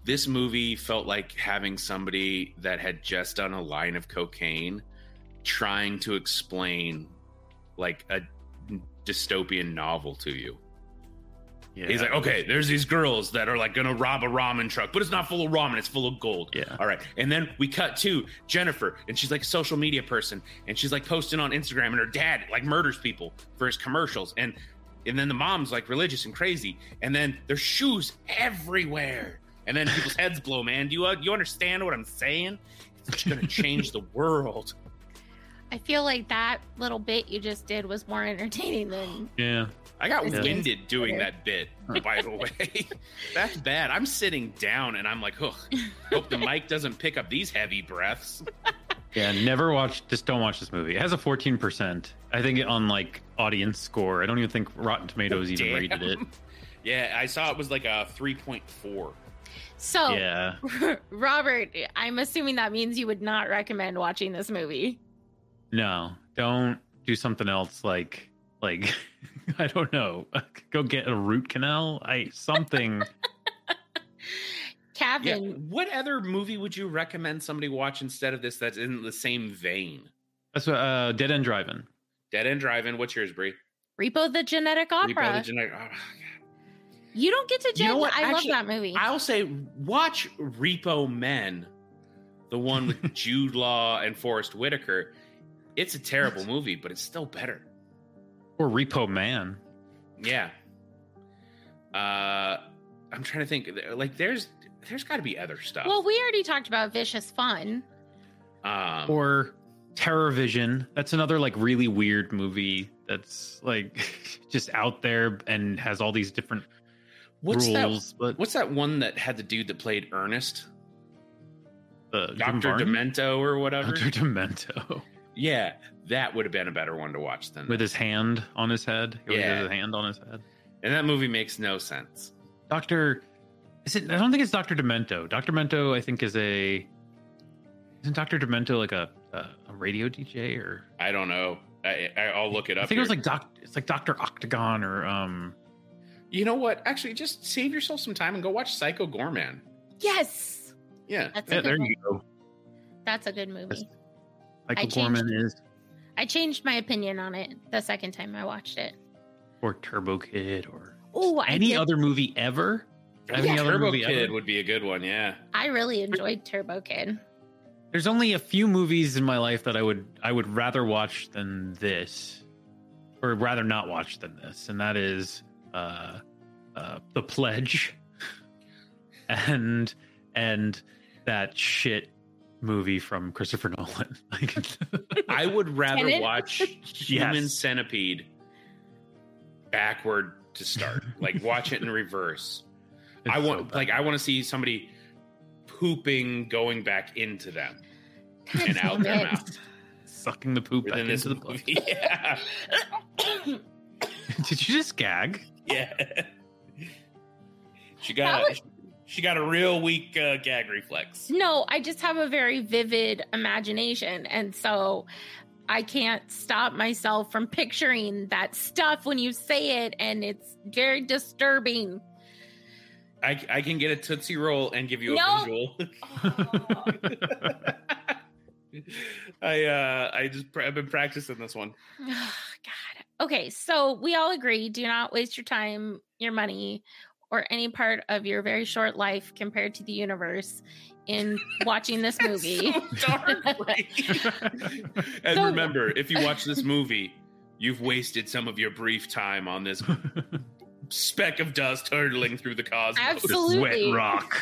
this movie felt like having somebody that had just done a line of cocaine trying to explain like a dystopian novel to you. Yeah. He's like, okay, there's these girls that are like gonna rob a ramen truck, but it's not full of ramen, it's full of gold. Yeah. All right. And then we cut to Jennifer, and she's like a social media person, and she's like posting on Instagram, and her dad like murders people for his commercials, and then the mom's like religious and crazy, and then there's shoes everywhere, and then people's heads blow, man. Do you understand what I'm saying? It's gonna change the world. I feel like that little bit you just did was more entertaining than... Yeah. I got winded doing that bit, by the way. That's bad. I'm sitting down and I'm like, oh, hope the mic doesn't pick up these heavy breaths. Yeah, just don't watch this movie. It has a 14%. I think on like audience score. I don't even think Rotten Tomatoes even rated it. Yeah, I saw it was like a 3.4. So, yeah. Robert, I'm assuming that means you would not recommend watching this movie. No, don't do something else like I don't know. Go get a root canal. Something. Kevin, yeah. What other movie would you recommend somebody watch instead of this that's in the same vein? That's Dead End Drive-In. Dead End Drive-In. What's yours, Brie? Repo the Genetic Opera. Oh, God. You don't get to judge. You know what? Actually, love that movie. I'll say watch Repo Men, the one with Jude Law and Forrest Whitaker. It's a terrible movie, but it's still better. Or Repo Man. Yeah. I'm trying to think. Like, there's got to be other stuff. Well, we already talked about Vicious Fun. Or Terror Vision. That's another, like, really weird movie that's, like, just out there and has all these different rules. What's that one that had the dude that played Ernest? Dr. Demento or whatever? Dr. Demento. Yeah, that would have been a better one to watch than with his hand on his head. And that movie makes no sense. I don't think it's Dr. Demento. Dr. Demento, I think, isn't Dr. Demento like a radio DJ or? I don't know. I'll look it up. I think It was like it's like Dr. Octagon or You know what? Actually, just save yourself some time and go watch Psycho Gorman. Yes. Yeah. There you go. That's a good movie. I changed my opinion on it the second time I watched it. Or Turbo Kid, or any other movie ever. Turbo Kid would be a good one, yeah. I really enjoyed Turbo Kid. There's only a few movies in my life that I would rather watch than this, or rather not watch than this, and that is The Pledge and that shit movie from Christopher Nolan. I would rather watch Human Centipede backward to start, like watch it in reverse. I want to see somebody pooping going back into them and out their mouth, sucking the poop back into the movie. Yeah. Did you just gag? Yeah. She got a real weak gag reflex. No, I just have a very vivid imagination. And so I can't stop myself from picturing that stuff when you say it. And it's very disturbing. I can get a Tootsie Roll and give you a visual. Oh. I've been practicing this one. Oh, God. Okay, so we all agree. Do not waste your time, your money, or any part of your very short life compared to the universe in watching this movie. That's so dark. And remember, if you watch this movie, you've wasted some of your brief time on this speck of dust hurtling through the cosmos. Absolutely. Wet rock.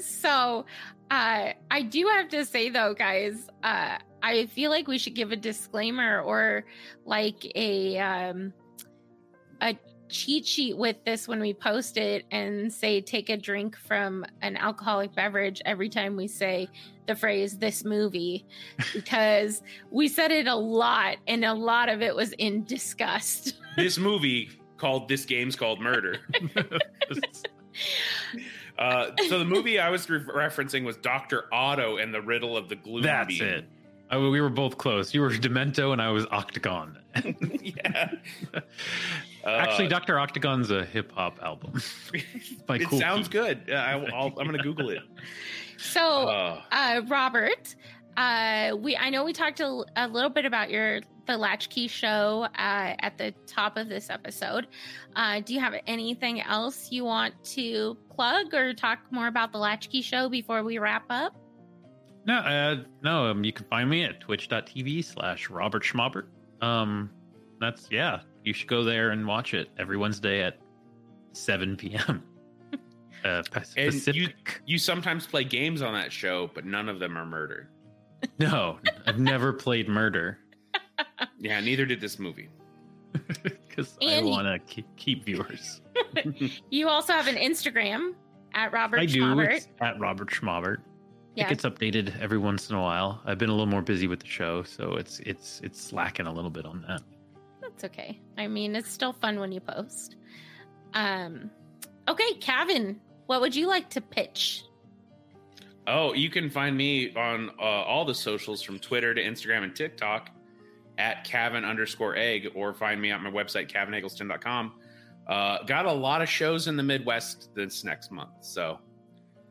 So I do have to say, though, guys, I feel like we should give a disclaimer or like a cheat sheet with this when we post it and say take a drink from an alcoholic beverage every time we say the phrase this movie, because we said it a lot and a lot of it was in disgust. This movie called This Game's Called Murder. So the movie I was referencing was Dr. Otto and the Riddle of the Gloom. That's it. We were both close. You were Demento and I was Octagon. Yeah. Actually, Dr. Octagon's a hip-hop album. It sounds good. I'm going to Google it. So, Robert, I know we talked a little bit about the Latchkey Show at the top of this episode. Do you have anything else you want to plug or talk more about the Latchkey Show before we wrap up? No, you can find me at twitch.tv/Robert Schmobert. You should go there and watch it every Wednesday at 7 p.m. Pacific. And you sometimes play games on that show, but none of them are murder. No, I've never played murder. Yeah, neither did this movie. Because I want to keep viewers. You also have an Instagram at Robert Schmobert. I do. It's at Robert Schmobert. Yeah. It gets updated every once in a while. I've been a little more busy with the show, so it's slacking a little bit on that. That's okay. I mean, it's still fun when you post. Okay, Kevin, what would you like to pitch? Oh, you can find me on all the socials from Twitter to Instagram and TikTok at Kevin_egg, or find me at my website, KevinEggleston.com. Got a lot of shows in the Midwest this next month, so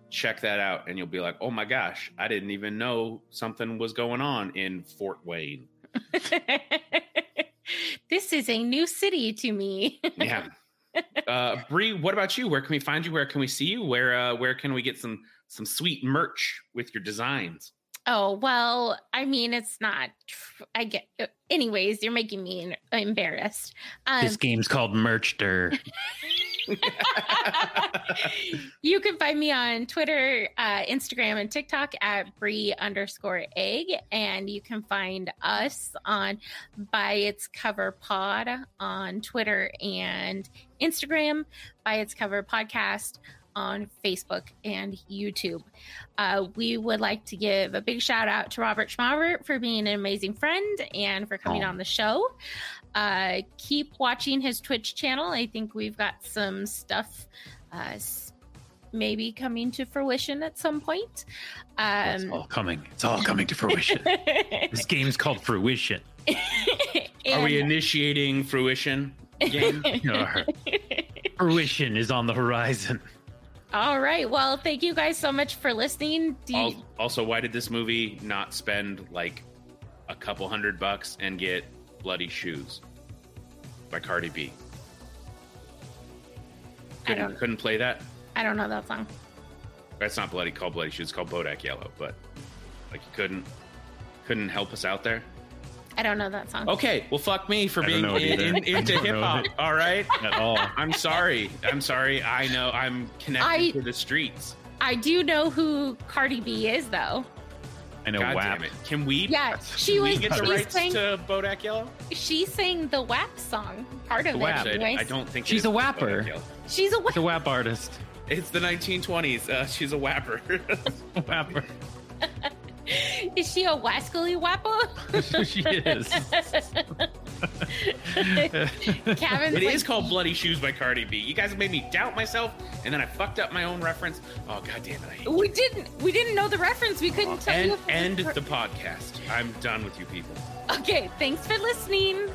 check that out and you'll be like, oh my gosh, I didn't even know something was going on in Fort Wayne. This is a new city to me. Yeah. Brie, what about you? Where can we find you? Where can we see you? Where can we get some sweet merch with your designs? Oh, well, I mean, it's not, I get, anyways, you're making me embarrassed. This game's called Merchster. You can find me on Twitter, Instagram, and TikTok at Brie_egg, and you can find us on Buy It's Cover Pod on Twitter and Instagram, Buy It's Cover Podcast on Facebook and YouTube. We would like to give a big shout out to Robert Schmobert for being an amazing friend and for coming on the show. Keep watching his Twitch channel. I think we've got some stuff maybe coming to fruition at some point. It's all coming. It's all coming to fruition. This game's called Fruition. Are we initiating Fruition game? Fruition is on the horizon. All right. Well, thank you guys so much for listening. Also, why did this movie not spend like a couple $100 and get Bloody Shoes by Cardi B? Couldn't play that. I don't know that song. That's not called Bloody Shoes. It's called Bodak Yellow. But like, you couldn't help us out there. I don't know that song. Okay, well, fuck me for being into hip hop. All right, at all. I'm sorry. I know I'm connected to the streets. I do know who Cardi B is, though. I know. God, WAP. Damn it. Can we? Yeah, she gets the rights to Bodak Yellow. She sang the WAP song, part of WAP. It. I don't think she's a WAPper. She's a WAP. She's a WAP artist. It's the 1920s. She's a WAPper. WAPper. Is she a wascally wappo? She is. It is called Bloody Shoes by Cardi B. You guys made me doubt myself, and then I fucked up my own reference. Oh, God damn it. We didn't know the reference. We couldn't tell you. End the podcast. I'm done with you people. Okay, thanks for listening.